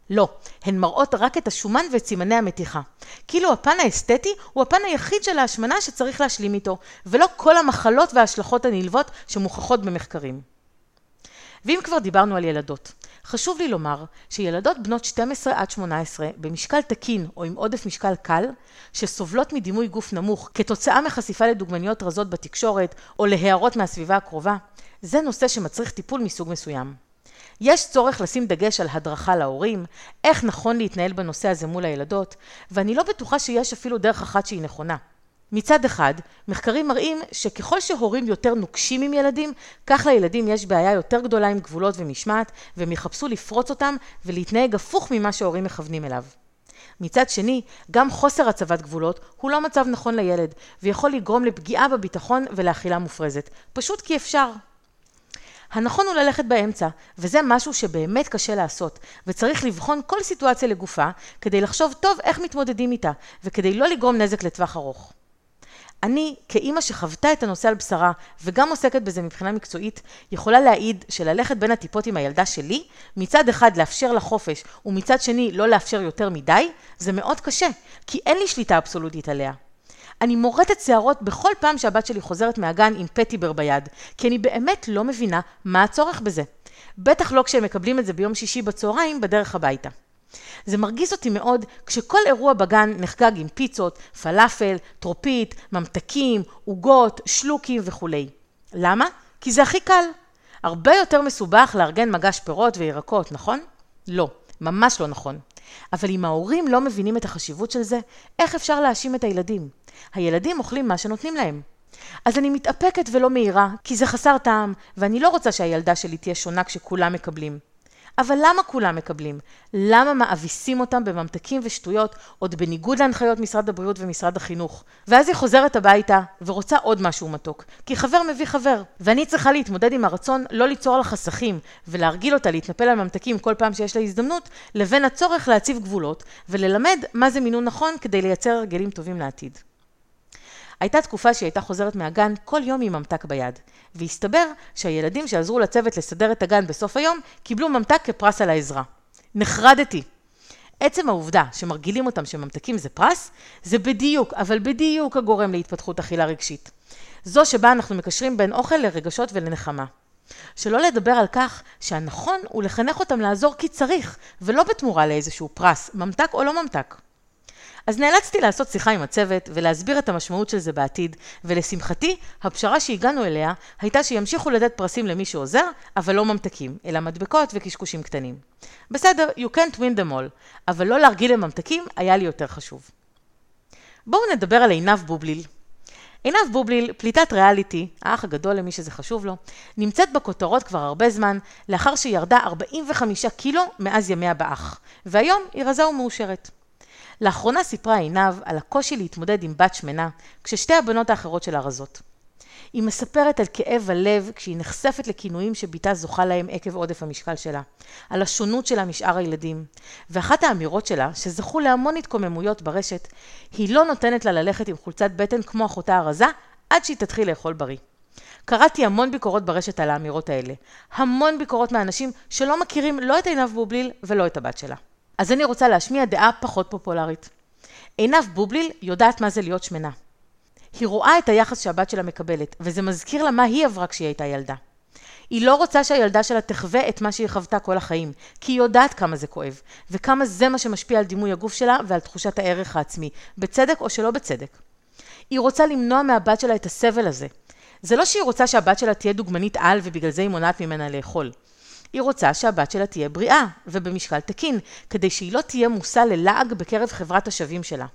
לא, הן מראות רק את השומן ואת סימני המתיחה. כאילו הפן האסתטי הוא הפן היחיד של ההשמנה שצריך להשלים איתו, ולא כל המחלות וההשלכות הנלוות שמוכחות במחקרים. ואם כבר דיברנו על ילדות, חשוב לי לומר שילדות בנות 12 עד 18 במשקל תקין או עם עודף משקל קל, שסובלות מדימוי גוף נמוך כתוצאה מחשיפה לדוגמניות רזות בתקשורת או להערות מהסביבה הקרובה, זה נושא שמצריך טיפול מסוג מסוים. יש צורך לשים דגש על הדרכה להורים, איך נכון להתנהל בנושא הזה מול הילדות, ואני לא בטוחה שיש אפילו דרך אחת שהיא נכונה. מצד אחד, מחקרים מראים שככל שהורים יותר נוקשים עם ילדים, כך לילדים יש בעיה יותר גדולה עם גבולות ומשמעת, והם יחפשו לפרוץ אותם ולהתנהג הפוך ממה שהורים מכוונים אליו. מצד שני, גם חוסר הצבת גבולות הוא לא מצב נכון לילד, ויכול לגרום לפגיעה בביטחון ולאכילה מופרזת, פשוט כי אפשר. הנכון הוא ללכת באמצע, וזה משהו שבאמת קשה לעשות, וצריך לבחון כל סיטואציה לגופה כדי לחשוב טוב איך מתמודדים איתה, וכדי לא לגרום נזק לטווח ארוך. אני, כאימא שחוותה את הנושא על בשרה, וגם עוסקת בזה מבחינה מקצועית, יכולה להעיד שללכת בין הטיפות עם הילדה שלי, מצד אחד לאפשר לה חופש, ומצד שני לא לאפשר יותר מדי, זה מאוד קשה, כי אין לי שליטה אבסולוטית עליה. אני מורטת שערות בכל פעם שהבת שלי חוזרת מהגן עם פטיבר ביד, כי אני באמת לא מבינה מה הצורך בזה. בטח לא כשהם מקבלים את זה ביום שישי בצהריים בדרך הביתה. זה מרגיז אותי מאוד כשכל אירוע בגן נחגג עם פיצות, פלאפל, טרופית, ממתקים, עוגות, שלוקים וכו'. למה? כי זה הכי קל. הרבה יותר מסובך לארגן מגש פירות וירקות, נכון? לא, ממש לא נכון. אבל אם ההורים לא מבינים את החשיבות של זה, איך אפשר להאשים את הילדים? הילדים אוכלים מה שנותנים להם. אז אני מתאפקת ולא מהירה, כי זה חסר טעם, ואני לא רוצה שהילדה שלי תהיה שונה כשכולם מקבלים. אבל למה כולם מקבלים? למה מאביסים אותם בממתקים ושטויות, עוד בניגוד להנחיות משרד הבריאות ומשרד החינוך? ואז היא חוזרת הביתה ורוצה עוד משהו מתוק, כי חבר מביא חבר, ואני צריכה להתמודד עם הרצון לא ליצור לה חסכים, ולהרגיל אותה להתנפל על ממתקים כל פעם שיש לה הזדמנות, לבין הצורך להציב גבולות, וללמד מה זה מינון נכון כדי לייצר הרגלים טובים לעתיד. הייתה תקופה שהיא הייתה חוזרת מהגן כל יום עם ממתק ביד, והסתבר שהילדים שעזרו לצוות לסדר את הגן בסוף היום קיבלו ממתק כפרס על העזרה. נחרדתי. עצם העובדה שמרגילים אותם שממתקים זה פרס, זה בדיוק, אבל בדיוק הגורם להתפתחות אכילה רגשית. זו שבה אנחנו מקשרים בין אוכל לרגשות ולנחמה. שלא לדבר על כך שהנכון הוא לחנך אותם לעזור כי צריך, ולא בתמורה לאיזשהו פרס, ממתק או לא ממתק. אז נאלצתי לעשות שיחה עם הצוות ולהסביר את המשמעות של זה בעתיד, ולשמחתי, הפשרה שהגענו אליה הייתה שימשיכו לתת פרסים למי שעוזר, אבל לא ממתקים, אלא מדבקות וקשקושים קטנים. בסדר, you can't win them all, אבל לא להרגיל לממתקים היה לי יותר חשוב. בואו נדבר על עינב בובליל. עינב בובליל, פליטת ריאליטי, האח הגדול למי שזה חשוב לו, נמצאת בכותרות כבר הרבה זמן, לאחר שהיא ירדה 45 קילו מאז ימיה באח, והיום היא רזה ומאושרת. לאחרונה סיפרה עינב על הקושי להתמודד עם בת שמנה, כששתי הבנות האחרות שלה רזות. היא מספרת על כאב הלב כשהיא נחשפת לכינויים שביתה זוכה להם עקב עודף המשקל שלה, על השונות שלה משאר הילדים, ואחת האמירות שלה, שזכו להמון התקוממויות ברשת, היא לא נותנת לה ללכת עם חולצת בטן כמו אחותה הרזה, עד שהיא תתחיל לאכול בריא. קראתי המון ביקורות ברשת על האמירות האלה, המון ביקורות מאנשים שלא מכירים לא את עינב בובליל ולא את הבת שלה. אז אני רוצה להשמיע דעה פחות פופולרית. עינב בובליל יודעת מה זה להיות שמנה. היא רואה את היחס שהבת שלה מקבלת, וזה מזכיר לה מה היא עברה כשהיא הייתה ילדה. היא לא רוצה שהילדה שלה תחווה את מה שהיא חוותה כל החיים, כי היא יודעת כמה זה כואב, וכמה זה מה שמשפיע על דימוי הגוף שלה ועל תחושת הערך העצמי, בצדק או שלא בצדק. היא רוצה למנוע מהבת שלה את הסבל הזה. זה לא שהיא רוצה שהבת שלה תהיה דוגמנית על ובגלל זה היא מונעת ממנה לאכול. היא רוצה שהבת שלה תהיה בריאה ובמשקל תקין, כדי שהיא לא תהיה מושא ללעג בקרב חברת השווים שלה.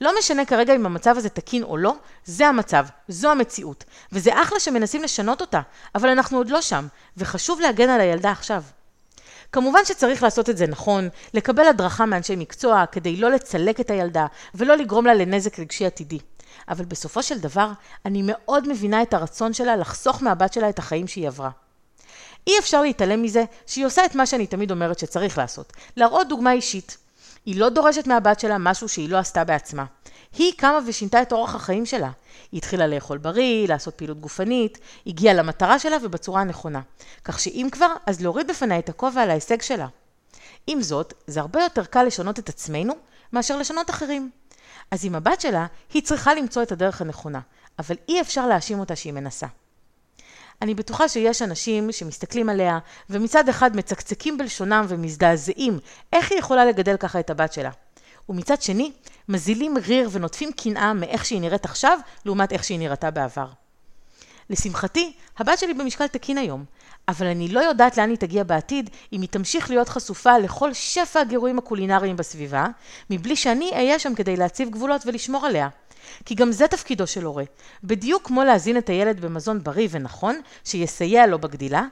לא משנה כרגע אם המצב הזה תקין או לא, זה המצב, זו המציאות, וזה אחלה שמנסים לשנות אותה, אבל אנחנו עוד לא שם, וחשוב להגן על הילדה עכשיו. כמובן שצריך לעשות את זה נכון, לקבל הדרכה מאנשי מקצוע כדי לא לצלק את הילדה ולא לגרום לה לנזק רגשי עתידי. אבל בסופו של דבר, אני מאוד מבינה את הרצון שלה לחסוך מהבת שלה את החיים שהיא עברה. אי אפשר להתעלם מזה שהיא עושה את מה שאני תמיד אומרת שצריך לעשות, להראות דוגמה אישית. היא לא דורשת מהבת שלה משהו שהיא לא עשתה בעצמה. היא קמה ושינתה את אורח החיים שלה. היא התחילה לאכול בריא, לעשות פעילות גופנית, הגיעה למטרה שלה ובצורה הנכונה. כך שאם כבר, אז להוריד בפני את הכובע על ההישג שלה. עם זאת, זה הרבה יותר קל לשנות את עצמנו מאשר לשנות אחרים. אז עם הבת שלה, היא צריכה למצוא את הדרך הנכונה, אבל אי אפשר להאשים אותה שהיא מנסה. אני בטוחה שיש אנשים שמסתכלים עליה, ומצד אחד מצקצקים בלשונם ומזדעזעים איך היא יכולה לגדל ככה את הבת שלה. ומצד שני, מזילים ריר ונוטפים קנאה מאיך שהיא נראית עכשיו, לעומת איך שהיא נראתה בעבר. לשמחתי, הבת שלי במשקל תקין היום, אבל אני לא יודעת לאן היא תגיע בעתיד אם היא תמשיך להיות חשופה לכל שפע הגירויים הקולינריים בסביבה, מבלי שאני אהיה שם כדי להציב גבולות ולשמור עליה. כי גם זה תפקידו של הורה, בדיוק כמו להזין את הילד במזון בריא ונכון, שיסייע לו בגדילה,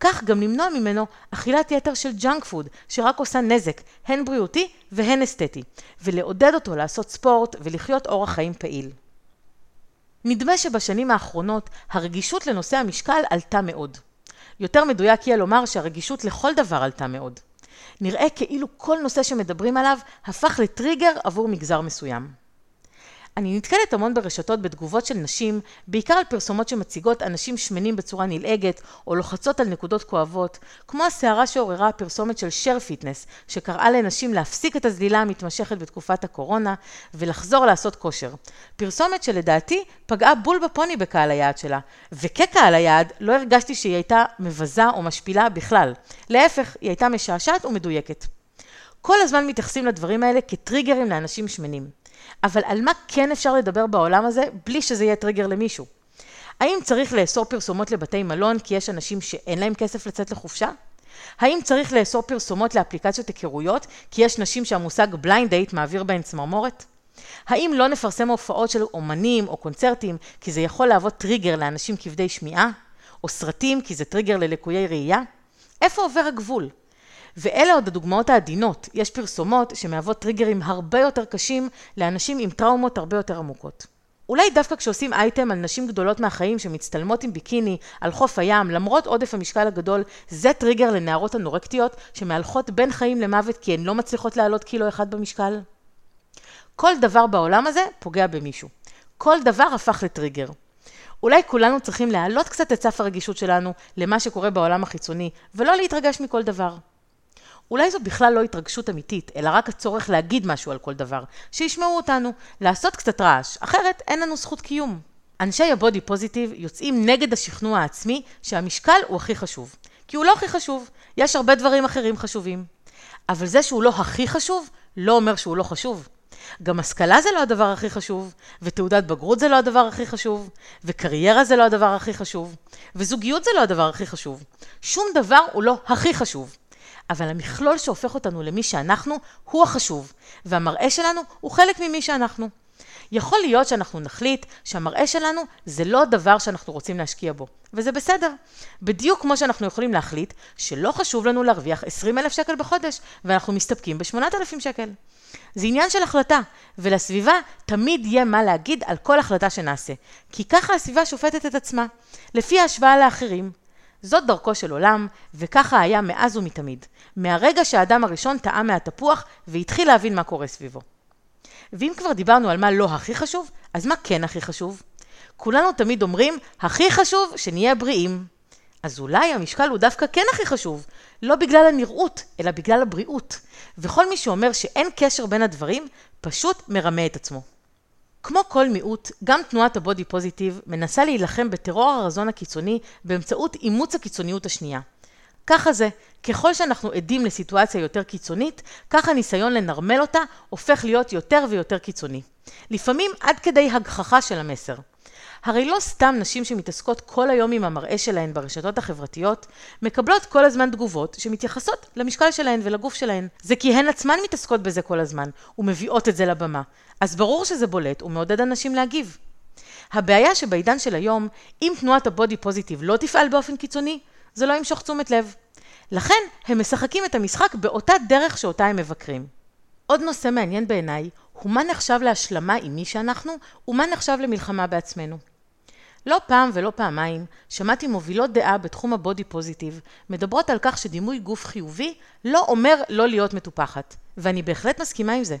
כך גם למנוע ממנו אכילת יתר של ג'אנק פוד, שרק עושה נזק, הן בריאותי והן אסתטי, ולעודד אותו לעשות ספורט ולחיות אורח חיים פעיל. נדמה שבשנים האחרונות הרגישות לנושא המשקל עלתה מאוד. יותר מדויק יהיה לומר שהרגישות לכל דבר עלתה מאוד. נראה כאילו כל נושא שמדברים עליו הפך לטריגר עבור מגזר מסוים. אני נתקלת המון ברשתות בתגובות של נשים, בעיקר על פרסומות שמציגות אנשים שמנים בצורה נלעגת או לוחצות על נקודות כואבות, כמו הסערה שעוררה הפרסומת של שר פיטנס, שקראה לנשים להפסיק את הזלילה המתמשכת בתקופת הקורונה ולחזור לעשות כושר. פרסומת שלדעתי פגעה בול בפוני בקהל היעד שלה, וכקהל היעד לא הרגשתי שהיא הייתה מבזה או משפילה בכלל. להפך, היא הייתה משעשעת ומדויקת. כל הזמן מתייחסים לדברים האלה כטריגרים לאנשים שמנים. אבל על מה כן אפשר לדבר בעולם הזה בלי שזה יהיה טריגר למישהו? האם צריך לאסור פרסומות לבתי מלון כי יש אנשים שאין להם כסף לצאת לחופשה? האם צריך לאסור פרסומות לאפליקציות הכירויות כי יש נשים שהמושג בליינד דייט מעביר בהן צמרמורת? האם לא נפרסם הופעות של אומנים או קונצרטים כי זה יכול להוות טריגר לאנשים כבדי שמיעה? או סרטים כי זה טריגר ללקויי ראייה? איפה עובר הגבול? ואלה עוד הדוגמאות העדינות, יש פרסומות שמהוות טריגרים הרבה יותר קשים לאנשים עם טראומות הרבה יותר עמוקות. אולי דווקא כשעושים אייטם על נשים גדולות מהחיים שמצטלמות עם ביקיני על חוף הים, למרות עודף המשקל הגדול, זה טריגר לנערות אנורקטיות שמהלכות בין חיים למוות כי הן לא מצליחות לעלות קילו אחד במשקל. כל דבר בעולם הזה פוגע במישהו. כל דבר הפך לטריגר. אולי כולנו צריכים להעלות קצת את סף הרגישות שלנו למה שקורה בעולם החיצוני, ולא להתרגש מכל דבר. אולי זו בכלל לא התרגשות אמיתית, אלא רק הצורך להגיד משהו על כל דבר, שישמעו אותנו, לעשות קצת רעש, אחרת אין לנו זכות קיום. אנשי הבודי פוזיטיב יוצאים נגד השכנוע העצמי שהמשקל הוא הכי חשוב. כי הוא לא הכי חשוב, יש הרבה דברים אחרים חשובים. אבל זה שהוא לא הכי חשוב, לא אומר שהוא לא חשוב. גם השכלה זה לא הדבר הכי חשוב, ותעודת בגרות זה לא הדבר הכי חשוב, וקריירה זה לא הדבר הכי חשוב, וזוגיות זה לא הדבר הכי חשוב. שום דבר הוא לא הכי חשוב. אבל המכלול שהופך אותנו למי שאנחנו הוא החשוב, והמראה שלנו הוא חלק ממי שאנחנו. יכול להיות שאנחנו נחליט שהמראה שלנו זה לא דבר שאנחנו רוצים להשקיע בו, וזה בסדר. בדיוק כמו שאנחנו יכולים להחליט שלא חשוב לנו להרוויח 20,000 שקל בחודש, ואנחנו מסתפקים ב8,000 שקל. זה עניין של החלטה, ולסביבה תמיד יהיה מה להגיד על כל החלטה שנעשה, כי ככה הסביבה שופטת את עצמה, לפי ההשוואה לאחרים. זאת דרכו של עולם, וככה היה מאז ומתמיד. מהרגע שהאדם הראשון טעה מהתפוח והתחיל להבין מה קורה סביבו. ואם כבר דיברנו על מה לא הכי חשוב, אז מה כן הכי חשוב? כולנו תמיד אומרים, הכי חשוב שנהיה בריאים. אז אולי המשקל הוא דווקא כן הכי חשוב, לא בגלל הנראות, אלא בגלל הבריאות. וכל מי שאומר שאין קשר בין הדברים, פשוט מרמה את עצמו. כמו כל מיעוט, גם תנועת הבודי פוזיטיב מנסה להילחם בטרור הרזון הקיצוני באמצעות אימוץ הקיצוניות השנייה. ככה זה, ככל שאנחנו עדים לסיטואציה יותר קיצונית, ככה ניסיון לנרמל אותה הופך להיות יותר ויותר קיצוני. לפעמים עד כדי הגחכה של המסר. הרי לא סתם נשים שמתעסקות כל היום עם המראה שלהן ברשתות החברתיות, מקבלות כל הזמן תגובות שמתייחסות למשקל שלהן ולגוף שלהן. זה כי הן עצמן מתעסקות בזה כל הזמן, ומביאות את זה לבמה. אז ברור שזה בולט ומעודד אנשים להגיב. הבעיה שבעידן של היום, אם תנועת הבודי פוזיטיב לא תפעל באופן קיצוני, זה לא ימשוך תשומת לב. לכן הם משחקים את המשחק באותה דרך שאותה הם מבקרים. עוד נושא מעניין בעיניי הוא מה נחשב להשלמה עם מי שאנחנו ומה נחשב למלחמה בעצמנו. לא פעם ולא פעמיים שמעתי מובילות דעה בתחום הבודי פוזיטיב מדברות על כך שדימוי גוף חיובי לא אומר לא להיות מטופחת, ואני בהחלט מסכימה עם זה.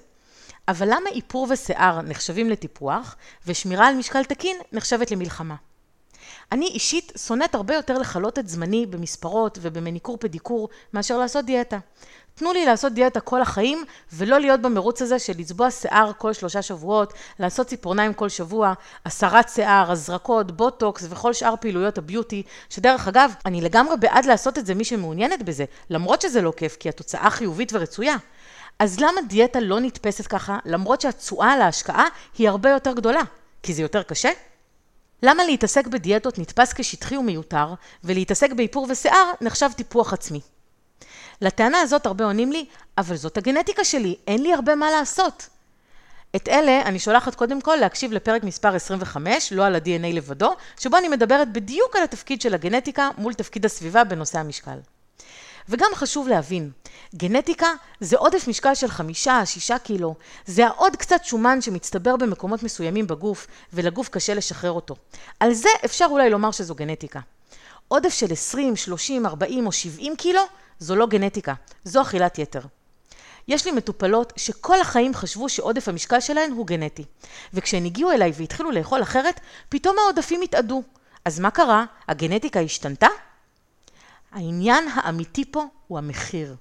אבל למה איפור ושיער נחשבים לטיפוח ושמירה על משקל תקין נחשבת למלחמה? אני אישית שונאת הרבה יותר לחלות את זמני במספרות ובמניקור פדיקור מאשר לעשות דיאטה. תנו לי לעשות דיאטה כל החיים ולא להיות במרוץ הזה של לצבוע שיער כל 3 שבועות, לעשות ציפורניים כל שבוע, הסרת שיער, הזרקות, בוטוקס וכל שאר פעילויות הביוטי, שדרך אגב, אני לגמרי בעד לעשות את זה מי שמעוניינת בזה, למרות שזה לא כיף כי התוצאה חיובית ורצויה. אז למה דיאטה לא נתפסת ככה למרות שהתשואה על ההשקעה היא הרבה יותר גדולה? כי זה יותר קשה? למה להתעסק בדיאטות נתפס כשטחי ומיותר, ולהתעסק באיפור ושיער נחשב טיפוח עצמי? לטענה הזאת הרבה עונים לי, אבל זאת הגנטיקה שלי, אין לי הרבה מה לעשות. את אלה אני שולחת קודם כל להקשיב לפרק מספר 25, לא על ה-DNA לבדו, שבו אני מדברת בדיוק על התפקיד של הגנטיקה מול תפקיד הסביבה בנושא המשקל. וגם חשוב להבין, גנטיקה זה עודף משקל של 5-6 קילו, זה העוד קצת שומן שמצטבר במקומות מסוימים בגוף, ולגוף קשה לשחרר אותו. על זה אפשר אולי לומר שזו גנטיקה. עודף של 20, 30, 40 או 70 קילו, זו לא גנטיקה, זו אכילת יתר. יש לי מטופלות שכל החיים חשבו שעודף המשקל שלהן הוא גנטי, וכשהן הגיעו אליי והתחילו לאכול אחרת, פתאום העודפים התעדו. אז מה קרה? הגנטיקה השתנתה? העניין האמיתי פה הוא המחיר.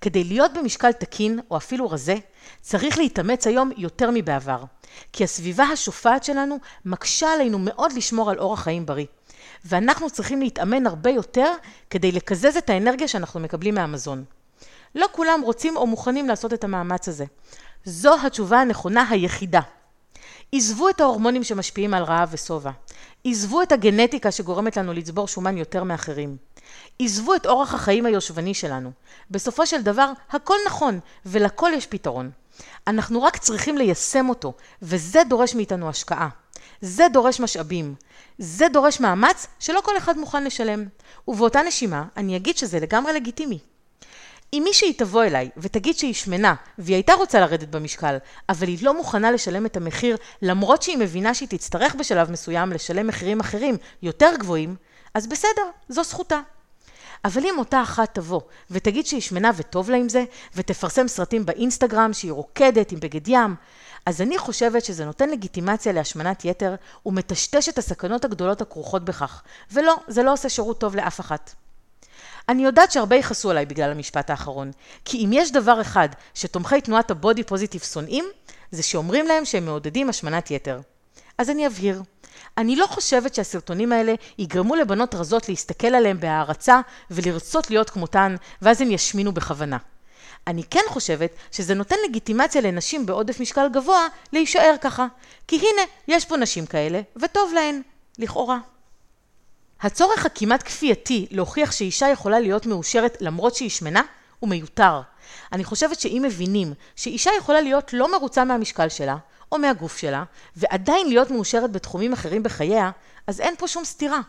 כדי להיות במשקל תקין או אפילו רזה, צריך להתאמץ היום יותר מבעבר. כי הסביבה השופעת שלנו מקשה עלינו מאוד לשמור על אורח חיים בריא. ואנחנו צריכים להתאמן הרבה יותר כדי לקזז את האנרגיה שאנחנו מקבלים מהמזון. לא כולם רוצים או מוכנים לעשות את המאמץ הזה. זו התשובה הנכונה היחידה. עזבו את ההורמונים שמשפיעים על רעב וסובה. עזבו את הגנטיקה שגורמת לנו לצבור שומן יותר מאחרים. עזבו את אורח החיים היושבני שלנו. בסופו של דבר, הכל נכון, ולכל יש פתרון. אנחנו רק צריכים ליישם אותו, וזה דורש מאיתנו השקעה. זה דורש משאבים. זה דורש מאמץ שלא כל אחד מוכן לשלם. ובאותה נשימה, אני אגיד שזה לגמרי לגיטימי. אם מישהי תבוא אליי ותגיד שהיא שמנה, והיא הייתה רוצה לרדת במשקל, אבל היא לא מוכנה לשלם את המחיר, למרות שהיא מבינה שהיא תצטרך בשלב מסוים לשלם מחירים אחרים יותר גבוהים, אז בסדר, זו זכותה. אבל אם אותה אחת תבוא ותגיד שהיא שמנה וטוב לה עם זה, ותפרסם סרטים באינסטגרם שהיא רוקדת עם בגד ים, אז אני חושבת שזה נותן לגיטימציה להשמנת יתר ומטשטש את הסכנות הגדולות הכרוכות בכך. ולא, זה לא עושה שירות טוב לאף אחת. אני יודעת שהרבה יחסו עליי בגלל המשפט האחרון, כי אם יש דבר אחד שתומכי תנועת הבודי פוזיטיב שונאים, זה שאומרים להם שהם מעודדים השמנת יתר. אז אני אבהיר. אני לא חושבת שהסרטונים האלה יגרמו לבנות רזות להסתכל עליהם בהערצה ולרצות להיות כמותן, ואז הם ישמינו בכוונה. אני כן חושבת שזה נותן לגיטימציה לנשים בעודף משקל גבוה להישאר ככה, כי הנה, יש פה נשים כאלה, וטוב להן, לכאורה. הצורך הכמעט כפייתי להוכיח שאישה יכולה להיות מאושרת למרות שהיא שמנה הוא מיותר. אני חושבת שאם מבינים שאישה יכולה להיות לא מרוצה מהמשקל שלה, או מהגוף שלה, ועדיין להיות מאושרת בתחומים אחרים בחייה, אז אין פה שום סתירה.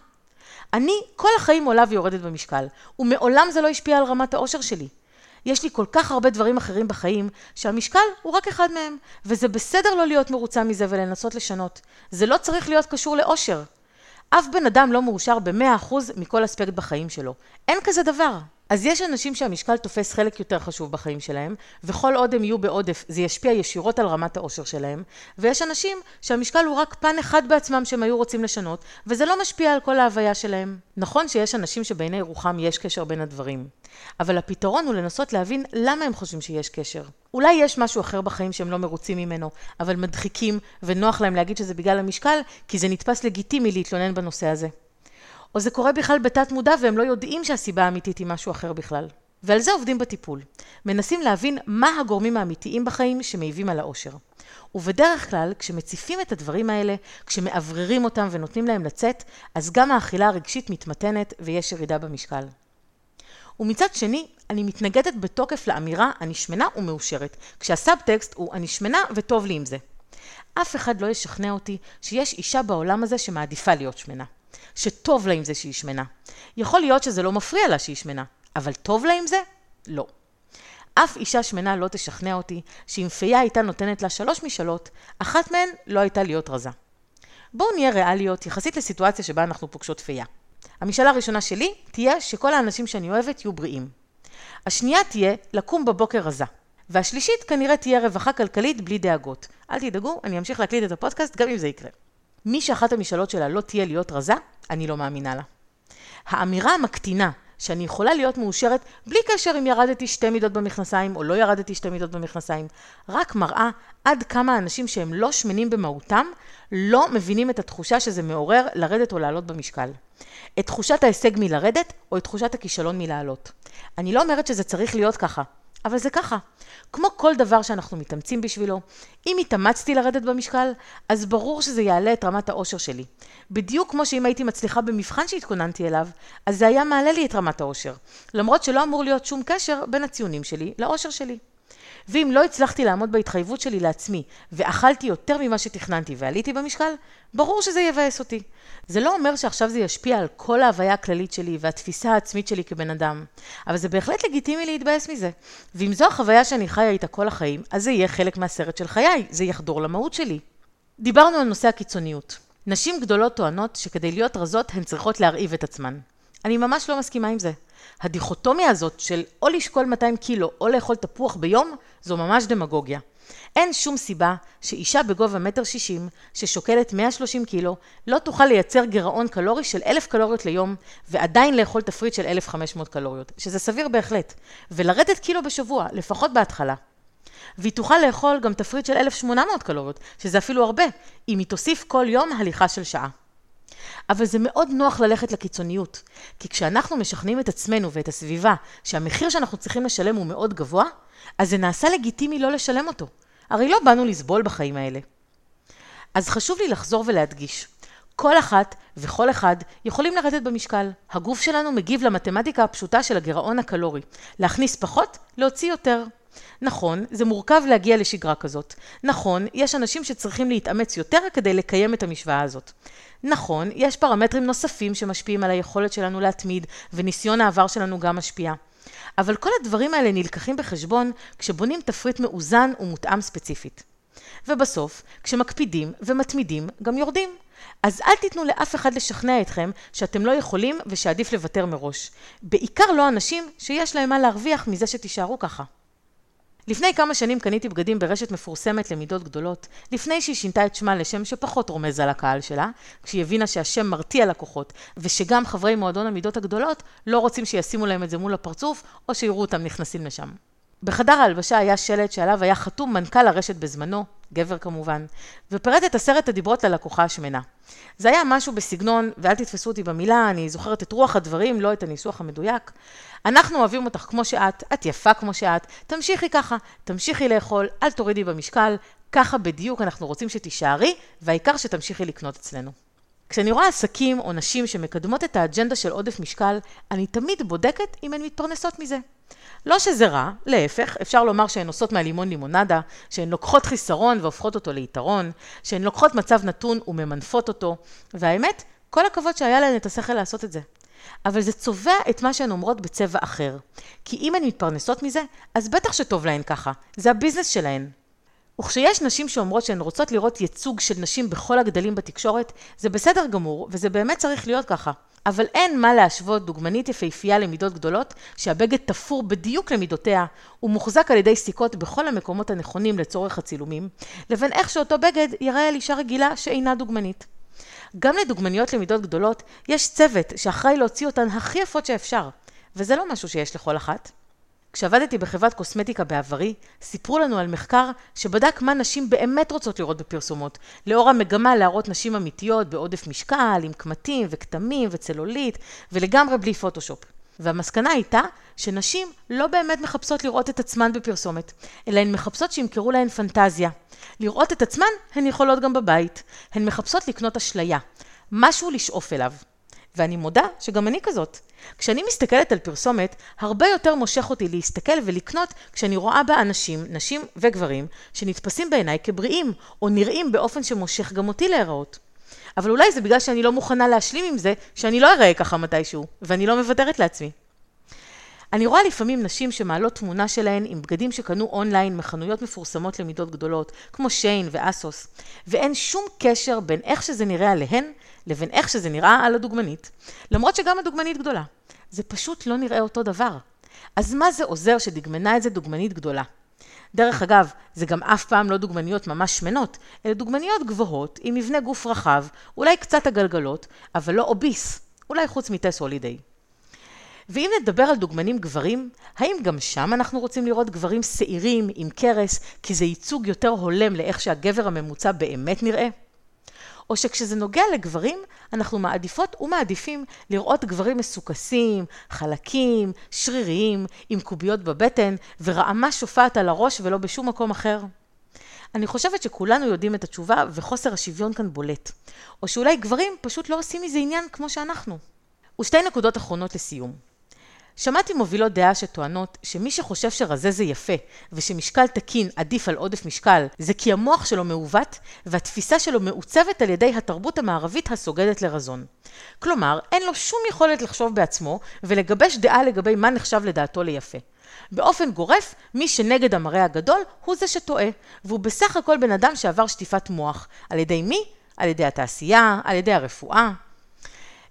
אני כל החיים עולה ויורדת במשקל, ומעולם זה לא השפיע על רמת האושר שלי. יש לי כל כך הרבה דברים אחרים בחיים, שהמשקל הוא רק אחד מהם, וזה בסדר לא להיות מרוצה מזה ולנסות לשנות. זה לא צריך להיות קשור לאושר. אף בן אדם לא מאושר ב-100% מכל אספקט בחיים שלו. אין כזה דבר. אז יש אנשים שהמשקל תופס חלק יותר חשוב בחיים שלהם, וכל עוד הם יהיו בעודף זה ישפיע ישירות על רמת האושר שלהם, ויש אנשים שהמשקל הוא רק פן אחד בעצמם שהם היו רוצים לשנות, וזה לא משפיע על כל ההוויה שלהם. נכון שיש אנשים שבעיני רוחם יש קשר בין הדברים, אבל הפתרון הוא לנסות להבין למה הם חושבים שיש קשר. אולי יש משהו אחר בחיים שהם לא מרוצים ממנו, אבל מדחיקים ונוח להם להגיד שזה בגלל המשקל, כי זה נתפס לגיטימי להתלונן בנושא הזה. או זה קורה בכלל בתת מודע והם לא יודעים שהסיבה האמיתית היא משהו אחר בכלל. ועל זה עובדים בטיפול. מנסים להבין מה הגורמים האמיתיים בחיים שמעיבים על האושר. ובדרך כלל, כשמציפים את הדברים האלה, כשמעבררים אותם ונותנים להם לצאת, אז גם האכילה הרגשית מתמתנת ויש ירידה במשקל. ומצד שני, אני מתנגדת בתוקף לאמירה הנשמנה ומאושרת, כשהסאבטקסט הוא הנשמנה וטוב לי עם זה. אף אחד לא ישכנע אותי שיש אישה בעולם הזה שמעדיפה להיות שמנה, שטוב לה עם זה שהיא שמנה. יכול להיות שזה לא מפריע לה שהיא שמנה, אבל טוב לה עם זה? לא. אף אישה שמנה לא תשכנע אותי שאם פייה הייתה נותנת לה 3 משאלות, אחת מהן לא הייתה להיות רזה. בואו נהיה ריאליות יחסית לסיטואציה שבה אנחנו פוגשות פייה. המשאלה הראשונה שלי תהיה שכל האנשים שאני אוהבת יהיו בריאים. השנייה תהיה לקום בבוקר רזה. והשלישית כנראה תהיה רווחה כלכלית בלי דאגות. אל תדאגו, אני אמשיך להקליט את הפודקאסט גם אם זה יקרה. מי שאחת המשאלות שלה לא תהיה להיות רזה, אני לא מאמינה לה. האמירה המקטינה שאני יכולה להיות מאושרת בלי קשר אם ירדתי 2 מידות במכנסיים או לא ירדתי 2 מידות במכנסיים, רק מראה עד כמה אנשים שהם לא שמנים במהותם לא מבינים את התחושה שזה מעורר לרדת או לעלות במשקל. את תחושת ההישג מלרדת או את תחושת הכישלון מלעלות. אני לא אומרת שזה צריך להיות ככה, אבל זה ככה. כמו כל דבר שאנחנו מתאמצים בשבילו, אם התאמצתי לרדת במשקל, אז ברור שזה יעלה את רמת האושר שלי. בדיוק כמו שאם הייתי מצליחה במבחן שהתכוננתי אליו, אז זה היה מעלה לי את רמת האושר, למרות שלא אמור להיות שום קשר בין הציונים שלי לאושר שלי. ואם לא הצלחתי לעמוד בהתחייבות שלי לעצמי, ואכלתי יותר ממה שתכננתי ועליתי במשקל, ברור שזה יבאס אותי. זה לא אומר שעכשיו זה ישפיע על כל ההוויה הכללית שלי והתפיסה העצמית שלי כבן אדם, אבל זה בהחלט לגיטימי להתבאס מזה. ואם זו החוויה שאני חיה איתה כל החיים, אז זה יהיה חלק מהסרט של חיי, זה יחדור למהות שלי. דיברנו על נושא הקיצוניות. נשים גדולות טוענות שכדי להיות רזות הן צריכות להרעיב את עצמן. אני ממש לא מסכימה עם זה. הדיכוטומיה הזאת של או לשקול 200 קילו או לאכול תפוח ביום, זו ממש דמגוגיה. אין שום סיבה שאישה בגובה 1.60 מטר ששוקלת 130 קילו לא תוכל לייצר גירעון קלורי של 1,000 קלוריות ליום ועדיין לאכול תפריט של 1,500 קלוריות, שזה סביר בהחלט, ולרדת קילו בשבוע, לפחות בהתחלה. והיא תוכל לאכול גם תפריט של 1,800 קלוריות, שזה אפילו הרבה, אם היא תוסיף כל יום הליכה של שעה. אבל זה מאוד נוח ללכת לקיצוניות, כי כשאנחנו משכנעים את עצמנו ואת הסביבה שהמחיר שאנחנו צריכים לשלם הוא מאוד גבוה, אז זה נעשה לגיטימי לא לשלם אותו. הרי לא באנו לסבול בחיים האלה. אז חשוב לי לחזור ולהדגיש. כל אחת וכל אחד יכולים לרדת במשקל. הגוף שלנו מגיב למתמטיקה הפשוטה של הגירעון הקלורי. להכניס פחות, להוציא יותר. נכון, זה מורכב להגיע לשגרה כזאת. נכון, יש אנשים שצריכים להתאמץ יותר כדי לקיים את המשוואה הזאת. נכון, יש פרמטרים נוספים שמשפיעים על היכולת שלנו להתמיד, וניסיון העבר שלנו גם משפיע. אבל כל הדברים האלה נלקחים בחשבון כשבונים תפריט מאוזן ומותאם ספציפית. ובסוף, כשמקפידים ומתמידים, גם יורדים. אז אל תיתנו לאף אחד לשכנע אתכם שאתם לא יכולים ושעדיף לוותר מראש. בעיקר לא אנשים שיש להם מה להרוויח מזה שתישארו ככה. לפני כמה שנים קניתי בגדים ברשת מפורסמת למידות גדולות, לפני שהיא שינתה את שמה לשם שפחות רומז על הקהל שלה, כשהיא הבינה שהשם מרתיע לקוחות, ושגם חברי מועדון המידות הגדולות לא רוצים שישימו להם את זה מול הפרצוף, או שיראו אותם נכנסים לשם. בחדר ההלבשה היה שלט שעליו היה חתום מנכ"ל הרשת בזמנו, גבר כמובן, ופרט את 10 הדיברות ללקוחה השמנה. זה היה משהו בסגנון, ואל תתפסו אותי במילה, אני זוכרת את רוח הדברים, לא את הניסוח המדויק. אנחנו אוהבים אותך כמו שאת, את יפה כמו שאת, תמשיכי ככה, תמשיכי לאכול, אל תורידי במשקל, ככה בדיוק אנחנו רוצים שתישארי, והעיקר שתמשיכי לקנות אצלנו. כשאני רואה עסקים או נשים שמקדמות את האג'נדה של עודף משקל, אני תמיד בודקת אם הן מתפרנסות מזה. לא שזה רע, להפך, אפשר לומר שהן עושות מהלימון לימונדה, שהן לוקחות חיסרון והופכות אותו ליתרון, שהן לוקחות מצב נתון וממנפות אותו, והאמת, כל הכבוד שהיה להן את השכל לעשות את זה. אבל זה צובע את מה שהן אומרות בצבע אחר. כי אם הן מתפרנסות מזה, אז בטח שטוב להן ככה, זה הביזנס שלהן. וכשיש נשים שאומרות שהן רוצות לראות ייצוג של נשים בכל הגדלים בתקשורת, זה בסדר גמור וזה באמת צריך להיות ככה. אבל אין מה להשוות דוגמנית יפהפייה למידות גדולות שהבגד תפור בדיוק למידותיה ומוחזק על ידי סיכות בכל המקומות הנכונים לצורך הצילומים, לבין איך שאותו בגד יראה על אישה רגילה שאינה דוגמנית. גם לדוגמניות למידות גדולות יש צוות שאחראי להוציא אותן הכי יפות שאפשר, וזה לא משהו שיש לכל אחת. כשעבדתי בחברת קוסמטיקה בעברי, סיפרו לנו על מחקר שבדק מה נשים באמת רוצות לראות בפרסומות, לאור המגמה להראות נשים אמיתיות בעודף משקל, עם קמטים וקטמים וצלולית, ולגמרי בלי פוטושופ. והמסקנה הייתה שנשים לא באמת מחפשות לראות את עצמן בפרסומת, אלא הן מחפשות שימכרו להן פנטזיה. לראות את עצמן הן יכולות גם בבית. הן מחפשות לקנות אשליה, משהו לשאוף אליו. ואני מודה שגם אני כזאת. כשאני מסתכלת על פרסומת, הרבה יותר מושך אותי להסתכל ולקנות כשאני רואה בה אנשים, נשים וגברים, שנתפסים בעיניי כבריאים, או נראים באופן שמושך גם אותי להיראות. אבל אולי זה בגלל שאני לא מוכנה להשלים עם זה, שאני לא אראה ככה מתישהו, ואני לא מבטרת לעצמי. אני רואה לפעמים נשים שמעלות תמונה שלהן עם בגדים שקנו אונליין מחנויות מפורסמות למידות גדולות, כמו שיין ואסוס, ואין שום קשר בין איך שזה נראה עליהן לבין איך שזה נראה על הדוגמנית, למרות שגם הדוגמנית גדולה. זה פשוט לא נראה אותו דבר. אז מה זה עוזר שדגמנה את זה דוגמנית גדולה? דרך אגב, זה גם אף פעם לא דוגמניות ממש שמנות, אלא דוגמניות גבוהות, עם מבנה גוף רחב, אולי קצת עגלגלות, אבל לא אוביס, אולי חוץ מטס הולידיי. ואם נדבר על דוגמנים גברים, האם גם שם אנחנו רוצים לראות גברים שעירים עם קרס, כי זה ייצוג יותר הולם לאיך שהגבר הממוצע באמת נראה? או שכשזה נוגע לגברים, אנחנו מעדיפות ומעדיפים לראות גברים מסוכסים, חלקים, שריריים, עם קוביות בבטן, ורעמה שופעת על הראש ולא בשום מקום אחר. אני חושבת שכולנו יודעים את התשובה וחוסר השוויון כאן בולט. או שאולי גברים פשוט לא עושים מזה עניין כמו שאנחנו. ושתי נקודות אחרונות לסיום. שמעתי מובילות דעה שטוענות שמי שחושב שרזה זה יפה ושמשקל תקין עדיף על עודף משקל זה כי המוח שלו מעוות והתפיסה שלו מעוצבת על ידי התרבות המערבית הסוגדת לרזון. כלומר, אין לו שום יכולת לחשוב בעצמו ולגבש דעה לגבי מה נחשב לדעתו ליפה. באופן גורף, מי שנגד המראה הגדול הוא זה שטועה, והוא בסך הכל בן אדם שעבר שטיפת מוח. על ידי מי? על ידי התעשייה, על ידי הרפואה.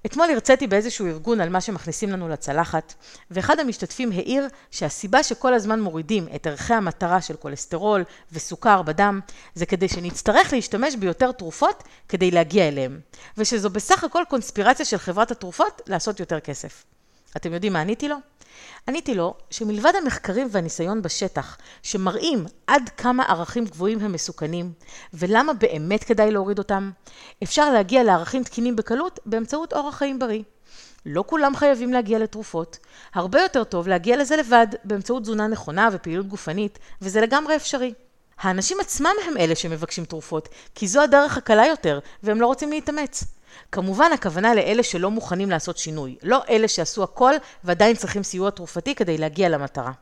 אתמול הרציתי באיזשהו ארגון על מה שמכניסים לנו לצלחת, ואחד המשתתפים העיר שהסיבה שכל הזמן מורידים את ערכי המטרה של קולסטרול וסוכר בדם, זה כדי שנצטרך להשתמש ביותר תרופות כדי להגיע אליהם, ושזו בסך הכל קונספירציה של חברת התרופות לעשות יותר כסף. אתם יודעים מה עניתי לו? עניתי לו שמלבד המחקרים והניסיון בשטח, שמראים עד כמה ערכים גבוהים הם מסוכנים, ולמה באמת כדאי להוריד אותם, אפשר להגיע לערכים תקינים בקלות באמצעות אורח חיים בריא. לא כולם חייבים להגיע לתרופות. הרבה יותר טוב להגיע לזה לבד, באמצעות תזונה נכונה ופעילות גופנית, וזה לגמרי אפשרי. האנשים עצמם הם אלה שמבקשים תרופות, כי זו הדרך הקלה יותר, והם לא רוצים להתאמץ. כמובן הכוונה לאלה שלא מוכנים לעשות שינוי, לא אלה שעשו הכל ועדיין צריכים סיוע תרופתי כדי להגיע למטרה.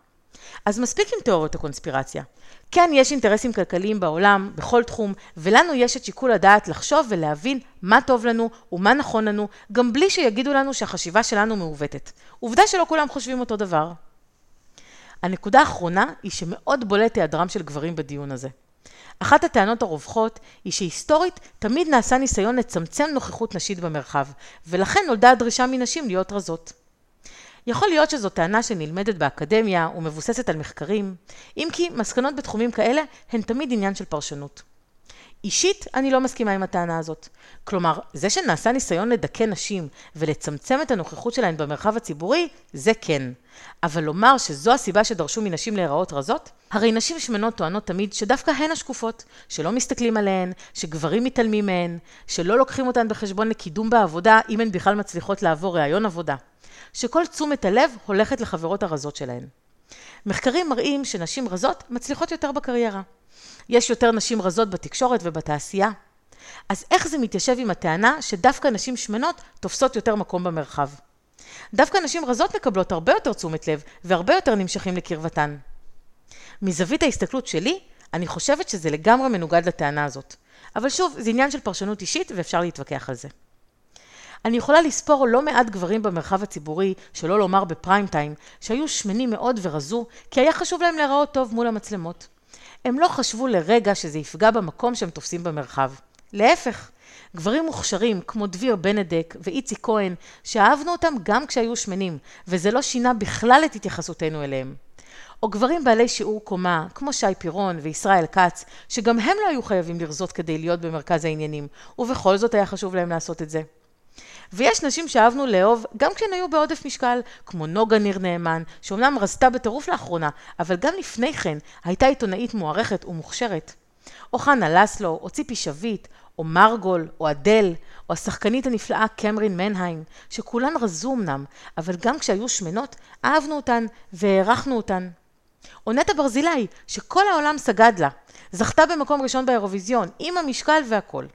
אז מספיק עם תיאוריות הקונספירציה. כן, יש אינטרסים כלכליים בעולם, בכל תחום, ולנו יש את שיקול הדעת לחשוב ולהבין מה טוב לנו ומה נכון לנו, גם בלי שיגידו לנו שהחשיבה שלנו מעוותת. עובדה שלא כולם חושבים אותו דבר. הנקודה האחרונה היא שמאוד בולט היעדרם של גברים בדיון הזה. אחת הטענות הרווחות היא שהיסטורית תמיד נעשה ניסיון לצמצם נוכחות נשית במרחב, ולכן נולדה הדרישה מנשים להיות רזות. יכול להיות שזו טענה שנלמדת באקדמיה ומבוססת על מחקרים, אם כי מסקנות בתחומים כאלה הן תמיד עניין של פרשנות. אישית אני לא מסכימה עם הטענה הזאת. כלומר, זה שנעשה ניסיון לדכא נשים ולצמצם את הנוכחות שלהן במרחב הציבורי, זה כן. אבל לומר שזו הסיבה שדרשו מנשים להיראות רזות? הרי נשים שמנות טוענות תמיד שדווקא הן השקופות, שלא מסתכלים עליהן, שגברים מתעלמים מהן, שלא לוקחים אותן בחשבון לקידום בעבודה אם הן בכלל מצליחות לעבור רעיון עבודה, שכל תשומת הלב הולכת לחברות הרזות שלהן. מחקרים מראים שנשים רזות מצליחות יותר בקריירה. יש יותר נשים רזות בתקשורת ובתעשייה. אז איך זה מתיישב עם הטענה שדווקא נשים שמנות תופסות יותר מקום במרחב? דווקא נשים רזות מקבלות הרבה יותר תשומת לב והרבה יותר נמשכים לקרבתן. מזווית ההסתכלות שלי, אני חושבת שזה לגמרי מנוגד לטענה הזאת. אבל שוב, זה עניין של פרשנות אישית ואפשר להתווכח על זה. אני יכולה לספור לא מעט גברים במרחב הציבורי, שלא לומר בפריים טיים, שהיו שמנים מאוד ורזו, כי היה חשוב להם להיראות טוב מול המצלמות. הם לא חשבו לרגע שזה יפגע במקום שהם תופסים במרחב. להפך, גברים מוכשרים כמו דביר בנדק ואיצי כהן, שאהבנו אותם גם כשהיו שמנים, וזה לא שינה בכלל את התייחסותנו אליהם. או גברים בעלי שיעור קומה, כמו שי פירון וישראל קץ, שגם הם לא היו חייבים לרזות כדי להיות במרכז העניינים, ובכל זאת היה חשוב להם לעשות את זה. ויש נשים שאהבנו לאהוב גם כשהן היו בעודף משקל, כמו נוגה ניר נאמן, שאומנם רזתה בטירוף לאחרונה, אבל גם לפני כן הייתה עיתונאית מוערכת ומוכשרת. או חנה לסלו, או ציפי שביט, או מרגול, או אדל, או השחקנית הנפלאה קמרין מנהיים, שכולן רזו אמנם, אבל גם כשהיו שמנות, אהבנו אותן והערכנו אותן. או נטע ברזילאי, שכל העולם סגד לה, זכתה במקום ראשון באירוויזיון, עם המשקל והכל.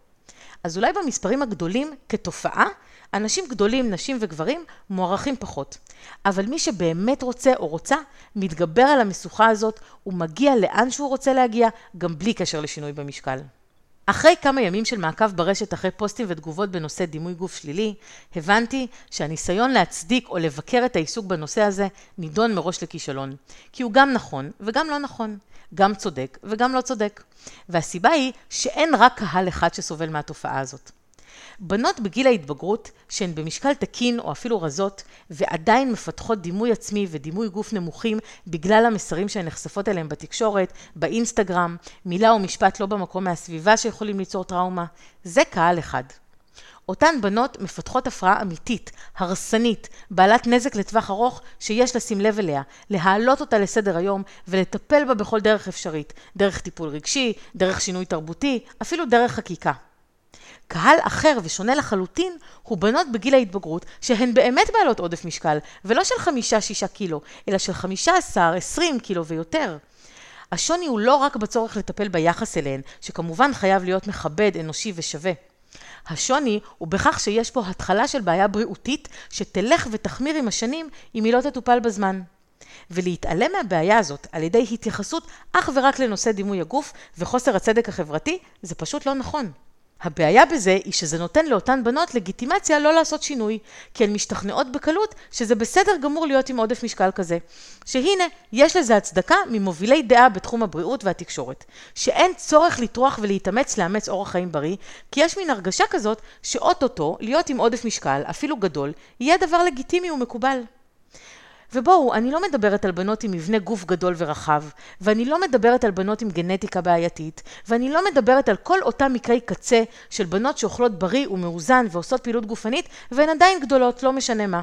אז אולי במספרים הגדולים, כתופעה, אנשים גדולים, נשים וגברים, מוערכים פחות. אבל מי שבאמת רוצה או רוצה, מתגבר על המשוכה הזאת, ומגיע לאן שהוא רוצה להגיע, גם בלי קשר לשינוי במשקל. אחרי כמה ימים של מעקב ברשת אחרי פוסטים ותגובות בנושא דימוי גוף שלילי, הבנתי שהניסיון להצדיק או לבקר את העיסוק בנושא הזה נידון מראש לכישלון, כי הוא גם נכון וגם לא נכון, גם צודק וגם לא צודק. והסיבה היא שאין רק קהל אחד שסובל מהתופעה הזאת. בנות בגיל ההתבגרות שהן במשקל תקין או אפילו רזות ועדיין מפתחות דימוי עצמי ודימוי גוף נמוכים בגלל המסרים שהן נחשפות אליהם בתקשורת, באינסטגרם, מילה או משפט לא במקום מהסביבה שיכולים ליצור טראומה, זה קהל אחד. אותן בנות מפתחות הפרעה אמיתית, הרסנית, בעלת נזק לטווח ארוך שיש לשים לב אליה, להעלות אותה לסדר היום ולטפל בה בכל דרך אפשרית, דרך טיפול רגשי, דרך שינוי תרבותי, אפילו דרך חקיקה. קהל אחר ושונה לחלוטין הוא בנות בגיל ההתבגרות שהן באמת בעלות עודף משקל, ולא של 5-6 קילו, אלא של 15-20 קילו ויותר. השוני הוא לא רק בצורך לטפל ביחס אליהן, שכמובן חייב להיות מכבד, אנושי ושווה. השוני הוא בכך שיש פה התחלה של בעיה בריאותית שתלך ותחמיר עם השנים אם היא לא תטופל בזמן. ולהתעלם מהבעיה הזאת על ידי התייחסות אך ורק לנושא דימוי הגוף וחוסר הצדק החברתי זה פשוט לא נכון. הבעיה בזה היא שזה נותן לאותן בנות לגיטימציה לא לעשות שינוי, כי הן משתכנעות בקלות שזה בסדר גמור להיות עם עודף משקל כזה. שהנה, יש לזה הצדקה ממובילי דעה בתחום הבריאות והתקשורת, שאין צורך לטרוח ולהתאמץ לאמץ אורח חיים בריא, כי יש מן הרגשה כזאת שאוטוטו להיות עם עודף משקל, אפילו גדול, יהיה דבר לגיטימי ומקובל. ובואו, אני לא מדברת על בנות עם מבנה גוף גדול ורחב, ואני לא מדברת על בנות עם גנטיקה בעייתית, ואני לא מדברת על כל אותם מקרי קצה של בנות שאוכלות בריא ומאוזן ועושות פעילות גופנית, והן עדיין גדולות, לא משנה מה.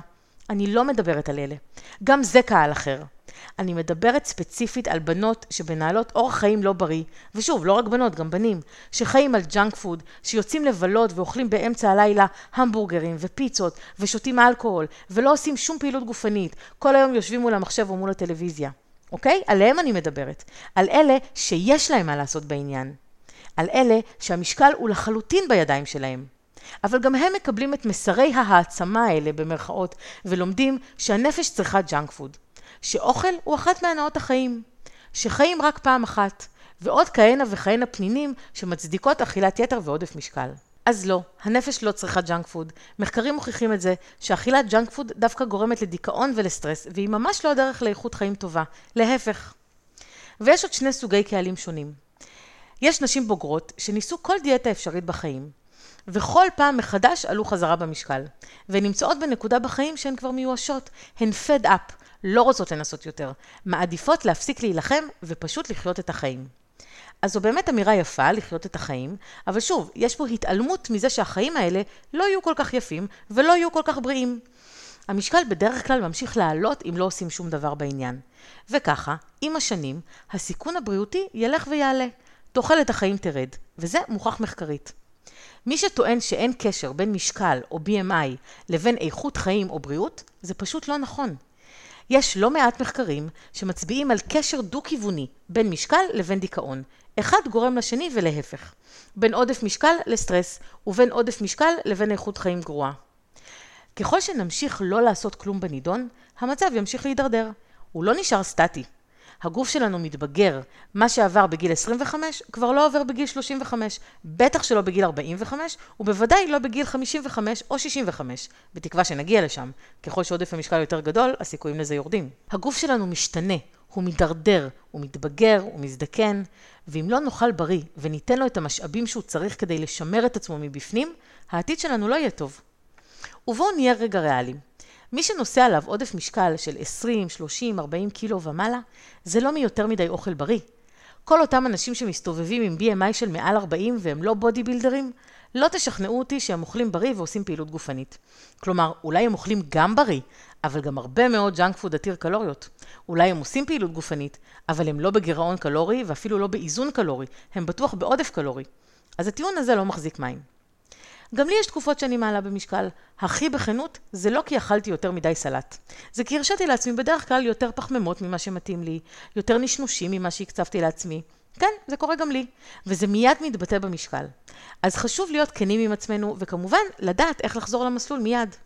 אני לא מדברת על אלה. גם זה קהל אחר. אני מדברת ספציפית על בנות שבנהלות אורח חיים לא בריא, ושוב, לא רק בנות, גם בנים, שחיים על ג'אנק פוד, שיוצאים לבלות ואוכלים באמצע הלילה המבורגרים ופיצות, ושותים אלכוהול, ולא עושים שום פעילות גופנית, כל היום יושבים מול המחשב או מול הטלוויזיה. אוקיי? עליהם אני מדברת. על אלה שיש להם מה לעשות בעניין. על אלה שהמשקל הוא לחלוטין בידיים שלהם. אבל גם הם מקבלים את מסרי ההעצמה האלה במרכאות, ולומדים שהנפש צריכה ג'אנק פוד. שאוכל הוא אחת מהנאות החיים, שחיים רק פעם אחת, ועוד כהנה וכהנה פנינים שמצדיקות אכילת יתר ועודף משקל. אז לא, הנפש לא צריכה ג'אנק פוד. מחקרים מוכיחים את זה שאכילת ג'אנק פוד דווקא גורמת לדיכאון ולסטרס, והיא ממש לא הדרך לאיכות חיים טובה, להפך. ויש עוד שני סוגי קהלים שונים. יש נשים בוגרות שניסו כל דיאטה אפשרית בחיים, וכל פעם מחדש עלו חזרה במשקל, ונמצאות בנקודה בחיים שהן כבר מיואשות, הן fed up, לא רוצות לנסות יותר, מעדיפות להפסיק להילחם ופשוט לחיות את החיים. אז זו באמת אמירה יפה לחיות את החיים, אבל שוב, יש פה התעלמות מזה שהחיים האלה לא יהיו כל כך יפים ולא יהיו כל כך בריאים. המשקל בדרך כלל ממשיך לעלות אם לא עושים שום דבר בעניין. וככה, עם השנים, הסיכון הבריאותי ילך ויעלה, תוחלת החיים תרד, וזה מוכח מחקרית. מי שטוען שאין קשר בין משקל או BMI לבין איכות חיים או בריאות, זה פשוט לא נכון. יש לא מעט מחקרים שמצביעים על קשר דו-כיווני בין משקל לבין דיכאון. אחד גורם לשני ולהפך. בין עודף משקל לסטרס ובין עודף משקל לבין איכות חיים גרועה. ככל שנמשיך לא לעשות כלום בנידון, המצב ימשיך להידרדר. הוא לא נשאר סטטי. הגוף שלנו מתבגר. מה שעבר בגיל 25 כבר לא עובר בגיל 35, בטח שלא בגיל 45 ובוודאי לא בגיל 55 או 65, בתקווה שנגיע לשם. ככל שעודף המשקל יותר גדול, הסיכויים לזה יורדים. הגוף שלנו משתנה, הוא מדרדר, הוא מתבגר, הוא מזדקן, ואם לא נאכל בריא וניתן לו את המשאבים שהוא צריך כדי לשמר את עצמו מבפנים, העתיד שלנו לא יהיה טוב. ובואו נהיה רגע ריאליים. מי שנוסע עליו עודף משקל של 20, 30, 40 קילו ומעלה, זה לא מיותר מדי אוכל בריא. כל אותם אנשים שמסתובבים עם BMI של מעל 40 והם לא בודי בילדרים, לא תשכנעו אותי שהם אוכלים בריא ועושים פעילות גופנית. כלומר, אולי הם אוכלים גם בריא, אבל גם הרבה מאוד ג'אנק פוד עתיר קלוריות. אולי הם עושים פעילות גופנית, אבל הם לא בגירעון קלורי ואפילו לא באיזון קלורי, הם בטוח בעודף קלורי. אז הטיעון הזה לא מחזיק מים. גם לי יש תקופות שאני מעלה במשקל. הכי בכנות, זה לא כי אכלתי יותר מדי סלט. זה כי הרשיתי לעצמי בדרך כלל יותר פחמימות ממה שמתאים לי, יותר נשנושים ממה שהקצבתי לעצמי. כן, זה קורה גם לי, וזה מיד מתבטא במשקל. אז חשוב להיות כנים עם עצמנו, וכמובן לדעת איך לחזור למסלול מיד.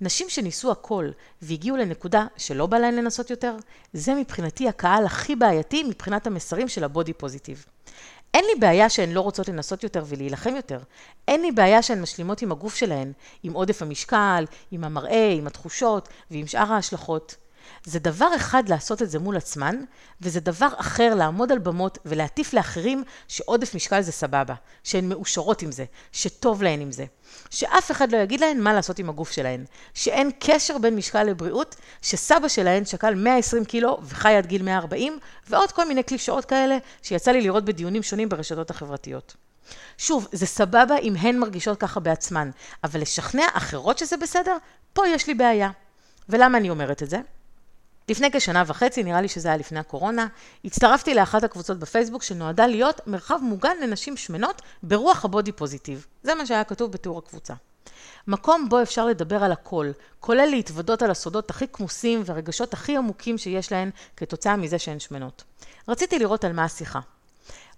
נשים שניסו הכל והגיעו לנקודה שלא בא להן לנסות יותר, זה מבחינתי הקהל הכי בעייתי מבחינת המסרים של הבודי פוזיטיב. אין לי בעיה שהן לא רוצות לנסות יותר ולהילחם יותר. אין לי בעיה שהן משלימות עם הגוף שלהן, עם עודף המשקל, עם המראה, עם התחושות ועם שאר ההשלכות. זה דבר אחד לעשות את זה מול עצמן, וזה דבר אחר לעמוד על במות ולהטיף לאחרים שעודף משקל זה סבבה, שהן מאושרות עם זה, שטוב להן עם זה, שאף אחד לא יגיד להן מה לעשות עם הגוף שלהן, שאין קשר בין משקל לבריאות, שסבא שלהן שקל 120 קילו וחי עד גיל 140, ועוד כל מיני קלישאות כאלה שיצא לי לראות בדיונים שונים ברשתות החברתיות. שוב, זה סבבה אם הן מרגישות ככה בעצמן, אבל לשכנע אחרות שזה בסדר, פה יש לי בעיה. ולמה אני אומרת את זה? לפני כשנה וחצי, נראה לי שזה היה לפני הקורונה, הצטרפתי לאחת הקבוצות בפייסבוק שנועדה להיות מרחב מוגן לנשים שמנות ברוח הבודי פוזיטיב. זה מה שהיה כתוב בתיאור הקבוצה. מקום בו אפשר לדבר על הכל, כולל להתוודות על הסודות הכי כמוסים והרגשות הכי עמוקים שיש להן כתוצאה מזה שהן שמנות. רציתי לראות על מה השיחה.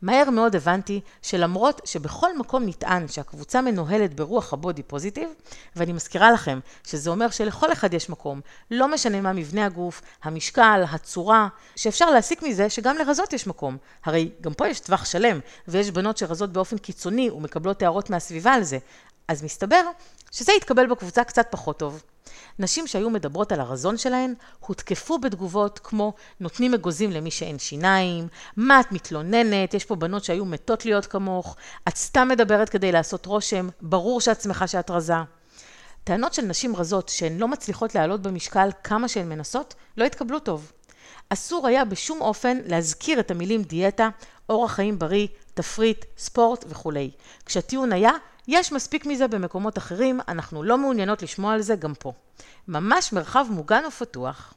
מהר מאוד הבנתי שלמרות שבכל מקום נטען שהקבוצה מנוהלת ברוח הבודי פוזיטיב, ואני מזכירה לכם שזה אומר שלכל אחד יש מקום, לא משנה מה מבנה הגוף, המשקל, הצורה, שאפשר להסיק מזה שגם לרזות יש מקום. הרי גם פה יש טווח שלם, ויש בנות שרזות באופן קיצוני ומקבלות הערות מהסביבה על זה. אז מסתבר שזה יתקבל בקבוצה קצת פחות טוב. נשים שהיו מדברות על הרזון שלהן הותקפו בתגובות כמו נותנים אגוזים למי שאין שיניים, מה את מתלוננת, יש פה בנות שהיו מתות להיות כמוך, את סתם מדברת כדי לעשות רושם, ברור שאת שמחה שאת רזה. טענות של נשים רזות שהן לא מצליחות לעלות במשקל כמה שהן מנסות לא התקבלו טוב. אסור היה בשום אופן להזכיר את המילים דיאטה, אורח חיים בריא, תפריט, ספורט וכו'. כשהטיעון היה, יש מספיק מזה במקומות אחרים, אנחנו לא מעוניינות לשמוע על זה גם פה. ממש מרחב מוגן ופתוח.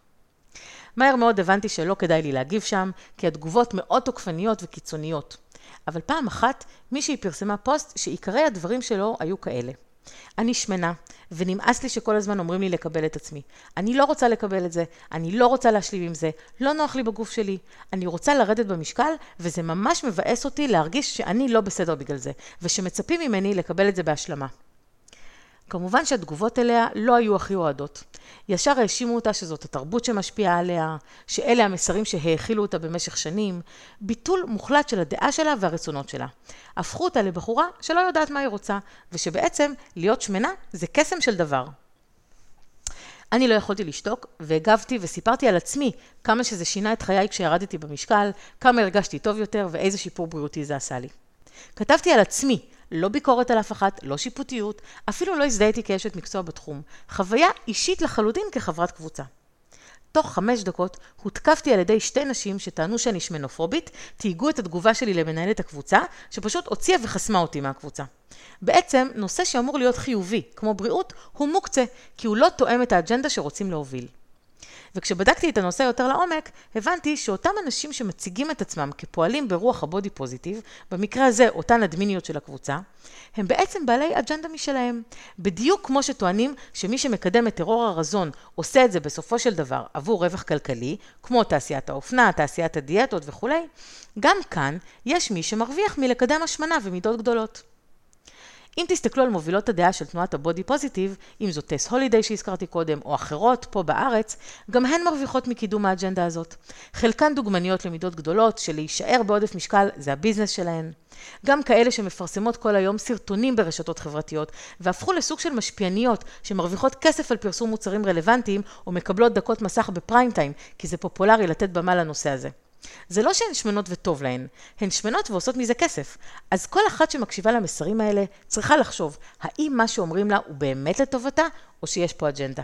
מהר מאוד הבנתי שלא כדאי לי להגיב שם, כי התגובות מאוד תוקפניות וקיצוניות. אבל פעם אחת, מישהי פרסמה פוסט שעיקרי הדברים שלו היו כאלה. אני שמנה, ונמאס לי שכל הזמן אומרים לי לקבל את עצמי. אני לא רוצה לקבל את זה, אני לא רוצה להשלים עם זה, לא נוח לי בגוף שלי. אני רוצה לרדת במשקל, וזה ממש מבאס אותי להרגיש שאני לא בסדר בגלל זה, ושמצפים ממני לקבל את זה בהשלמה. כמובן שהתגובות אליה לא היו הכי אוהדות. ישר האשימו אותה שזאת התרבות שמשפיעה עליה, שאלה המסרים שהאכילו אותה במשך שנים, ביטול מוחלט של הדעה שלה והרצונות שלה. הפכו אותה לבחורה שלא יודעת מה היא רוצה, ושבעצם להיות שמנה זה קסם של דבר. אני לא יכולתי לשתוק, והגבתי וסיפרתי על עצמי כמה שזה שינה את חיי כשירדתי במשקל, כמה הרגשתי טוב יותר ואיזה שיפור בריאותי זה עשה לי. כתבתי על עצמי, לא ביקורת על אף אחת, לא שיפוטיות, אפילו לא הזדהיתי כאשת מקצוע בתחום. חוויה אישית לחלוטין כחברת קבוצה. תוך 5 דקות הותקפתי על ידי 2 נשים שטענו שאני שמנופובית, תהיגו את התגובה שלי למנהלת הקבוצה, שפשוט הוציאה וחסמה אותי מהקבוצה. בעצם, נושא שאמור להיות חיובי, כמו בריאות, הוא מוקצה, כי הוא לא תואם את האג'נדה שרוצים להוביל. וכשבדקתי את הנושא יותר לעומק, הבנתי שאותם אנשים שמציגים את עצמם כפועלים ברוח הבודי פוזיטיב, במקרה הזה אותן אדמיניות של הקבוצה, הם בעצם בעלי אג'נדה משלהם. בדיוק כמו שטוענים שמי שמקדם את טרור הרזון עושה את זה בסופו של דבר עבור רווח כלכלי, כמו תעשיית האופנה, תעשיית הדיאטות וכו', גם כאן יש מי שמרוויח מלקדם השמנה ומידות גדולות. אם תסתכלו על מובילות הדעה של תנועת הבודי פוזיטיב, אם זו טס הולידיי שהזכרתי קודם, או אחרות פה בארץ, גם הן מרוויחות מקידום האג'נדה הזאת. חלקן דוגמניות למידות גדולות, שלהישאר בעודף משקל זה הביזנס שלהן. גם כאלה שמפרסמות כל היום סרטונים ברשתות חברתיות, והפכו לסוג של משפיעניות שמרוויחות כסף על פרסום מוצרים רלוונטיים, או מקבלות דקות מסך בפריים טיים, כי זה פופולרי לתת במה לנושא הזה. זה לא שהן שמנות וטוב להן, הן שמנות ועושות מזה כסף. אז כל אחת שמקשיבה למסרים האלה צריכה לחשוב, האם מה שאומרים לה הוא באמת לטובתה, או שיש פה אג'נדה.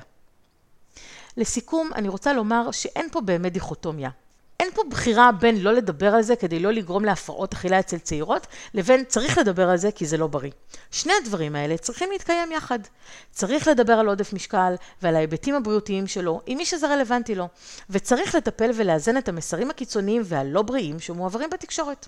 לסיכום, אני רוצה לומר שאין פה באמת דיכוטומיה. אין פה בחירה בין לא לדבר על זה כדי לא לגרום להפרעות אכילה אצל צעירות, לבין צריך לדבר על זה כי זה לא בריא. שני הדברים האלה צריכים להתקיים יחד. צריך לדבר על עודף משקל ועל ההיבטים הבריאותיים שלו עם מי שזה רלוונטי לו, וצריך לטפל ולאזן את המסרים הקיצוניים והלא בריאים שמועברים בתקשורת.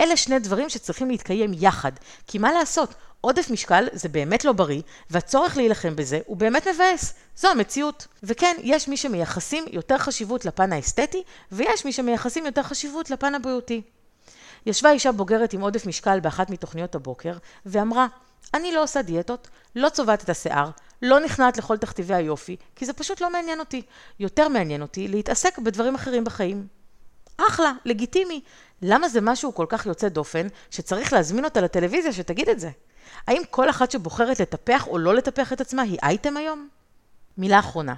אלה שני דברים שצריכים להתקיים יחד, כי מה לעשות? עודף משקל זה באמת לא בריא, והצורך להילחם בזה הוא באמת מבאס. זו המציאות. וכן, יש מי שמייחסים יותר חשיבות לפן האסתטי, ויש מי שמייחסים יותר חשיבות לפן הבריאותי. ישבה אישה בוגרת עם עודף משקל באחת מתוכניות הבוקר, ואמרה, אני לא עושה דיאטות, לא צובעת את השיער, לא נכנעת לכל תכתיבי היופי, כי זה פשוט לא מעניין אותי. יותר מעניין אותי להתעסק בדברים אחרים בחיים. אחלה, לגיטימי. למה זה משהו כל כך יוצא דופן, שצריך להזמין אותה לטלוויזיה שתגיד את זה? האם כל אחת שבוחרת לטפח או לא לטפח את עצמה היא אייטם היום? מילה אחרונה.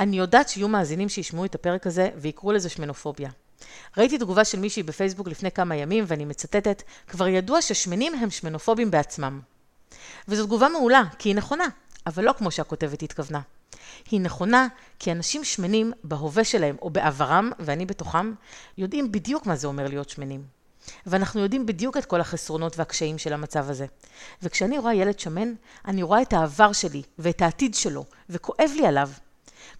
אני יודעת שיהיו מאזינים שישמעו את הפרק הזה ויקראו לזה שמנופוביה. ראיתי תגובה של מישהי בפייסבוק לפני כמה ימים ואני מצטטת, כבר ידוע ששמנים הם שמנופובים בעצמם. וזו תגובה מעולה, כי היא נכונה, אבל לא כמו שהכותבת התכוונה. היא נכונה כי אנשים שמנים בהווה שלהם או בעברם, ואני בתוכם, יודעים בדיוק מה זה אומר להיות שמנים. ואנחנו יודעים בדיוק את כל החסרונות והקשיים של המצב הזה. וכשאני רואה ילד שמן, אני רואה את העבר שלי ואת העתיד שלו, וכואב לי עליו.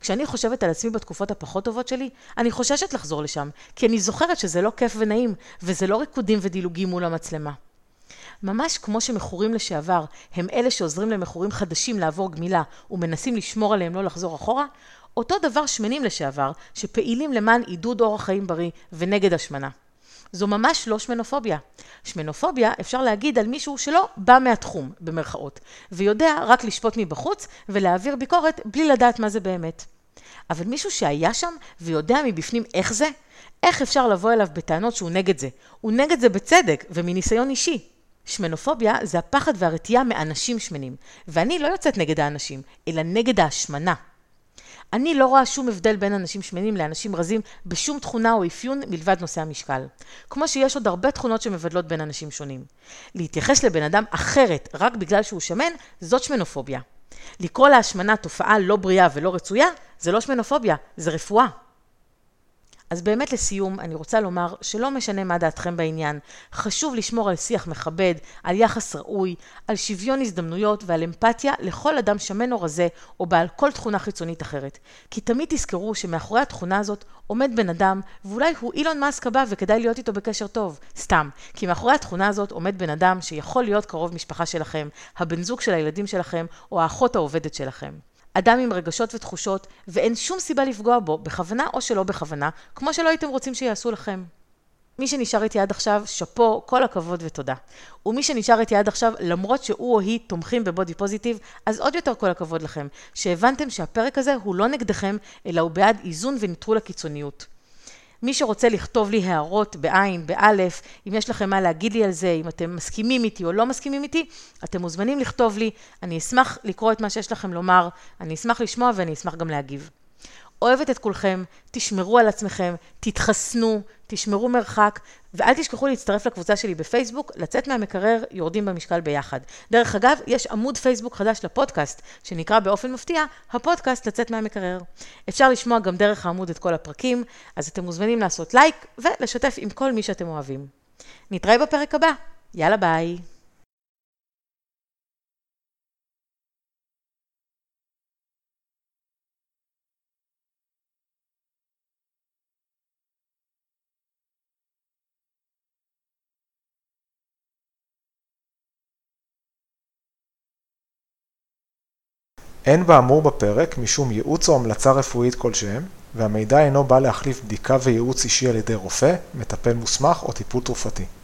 כשאני חושבת על עצמי בתקופות הפחות טובות שלי, אני חוששת לחזור לשם, כי אני זוכרת שזה לא כיף ונעים, וזה לא ריקודים ודילוגים מול המצלמה. ממש כמו שמכורים לשעבר הם אלה שעוזרים למכורים חדשים לעבור גמילה ומנסים לשמור עליהם לא לחזור אחורה, אותו דבר שמנים לשעבר שפעילים למען עידוד אורח חיים בריא ונגד השמנה. זו ממש לא שמנופוביה. שמנופוביה אפשר להגיד על מישהו שלא בא מהתחום, במרכאות, ויודע רק לשפוט מבחוץ ולהעביר ביקורת בלי לדעת מה זה באמת. אבל מישהו שהיה שם ויודע מבפנים איך זה, איך אפשר לבוא אליו בטענות שהוא נגד זה? הוא נגד זה בצדק ומניסיון אישי. שמנופוביה זה הפחד והרתיעה מאנשים שמנים, ואני לא יוצאת נגד האנשים, אלא נגד ההשמנה. אני לא רואה שום הבדל בין אנשים שמנים לאנשים רזים בשום תכונה או אפיון מלבד נושא המשקל. כמו שיש עוד הרבה תכונות שמבדלות בין אנשים שונים. להתייחס לבן אדם אחרת רק בגלל שהוא שמן, זאת שמנופוביה. לקרוא להשמנה תופעה לא בריאה ולא רצויה, זה לא שמנופוביה, זה רפואה. אז באמת לסיום, אני רוצה לומר שלא משנה מה דעתכם בעניין, חשוב לשמור על שיח מכבד, על יחס ראוי, על שוויון הזדמנויות ועל אמפתיה לכל אדם שמן או רזה או בעל כל תכונה חיצונית אחרת. כי תמיד תזכרו שמאחורי התכונה הזאת עומד בן אדם, ואולי הוא אילון מאסק הבא וכדאי להיות איתו בקשר טוב. סתם, כי מאחורי התכונה הזאת עומד בן אדם שיכול להיות קרוב משפחה שלכם, הבן זוג של הילדים שלכם או האחות העובדת שלכם. אדם עם רגשות ותחושות, ואין שום סיבה לפגוע בו, בכוונה או שלא בכוונה, כמו שלא הייתם רוצים שיעשו לכם. מי שנשאר איתי עד עכשיו, שפו, כל הכבוד ותודה. ומי שנשאר איתי עד עכשיו, למרות שהוא או היא תומכים בבודי פוזיטיב, אז עוד יותר כל הכבוד לכם, שהבנתם שהפרק הזה הוא לא נגדכם, אלא הוא בעד איזון וניטרול הקיצוניות. מי שרוצה לכתוב לי הערות בעין, באלף, אם יש לכם מה להגיד לי על זה, אם אתם מסכימים איתי או לא מסכימים איתי, אתם מוזמנים לכתוב לי, אני אשמח לקרוא את מה שיש לכם לומר, אני אשמח לשמוע ואני אשמח גם להגיב. אוהבת את כולכם, תשמרו על עצמכם, תתחסנו, תשמרו מרחק, ואל תשכחו להצטרף לקבוצה שלי בפייסבוק, לצאת מהמקרר, יורדים במשקל ביחד. דרך אגב, יש עמוד פייסבוק חדש לפודקאסט, שנקרא באופן מפתיע, הפודקאסט לצאת מהמקרר. אפשר לשמוע גם דרך העמוד את כל הפרקים, אז אתם מוזמנים לעשות לייק ולשתף עם כל מי שאתם אוהבים. נתראה בפרק הבא. יאללה ביי. אין באמור בפרק משום ייעוץ או המלצה רפואית כלשהם, והמידע אינו בא להחליף בדיקה וייעוץ אישי על ידי רופא, מטפל מוסמך או טיפול תרופתי.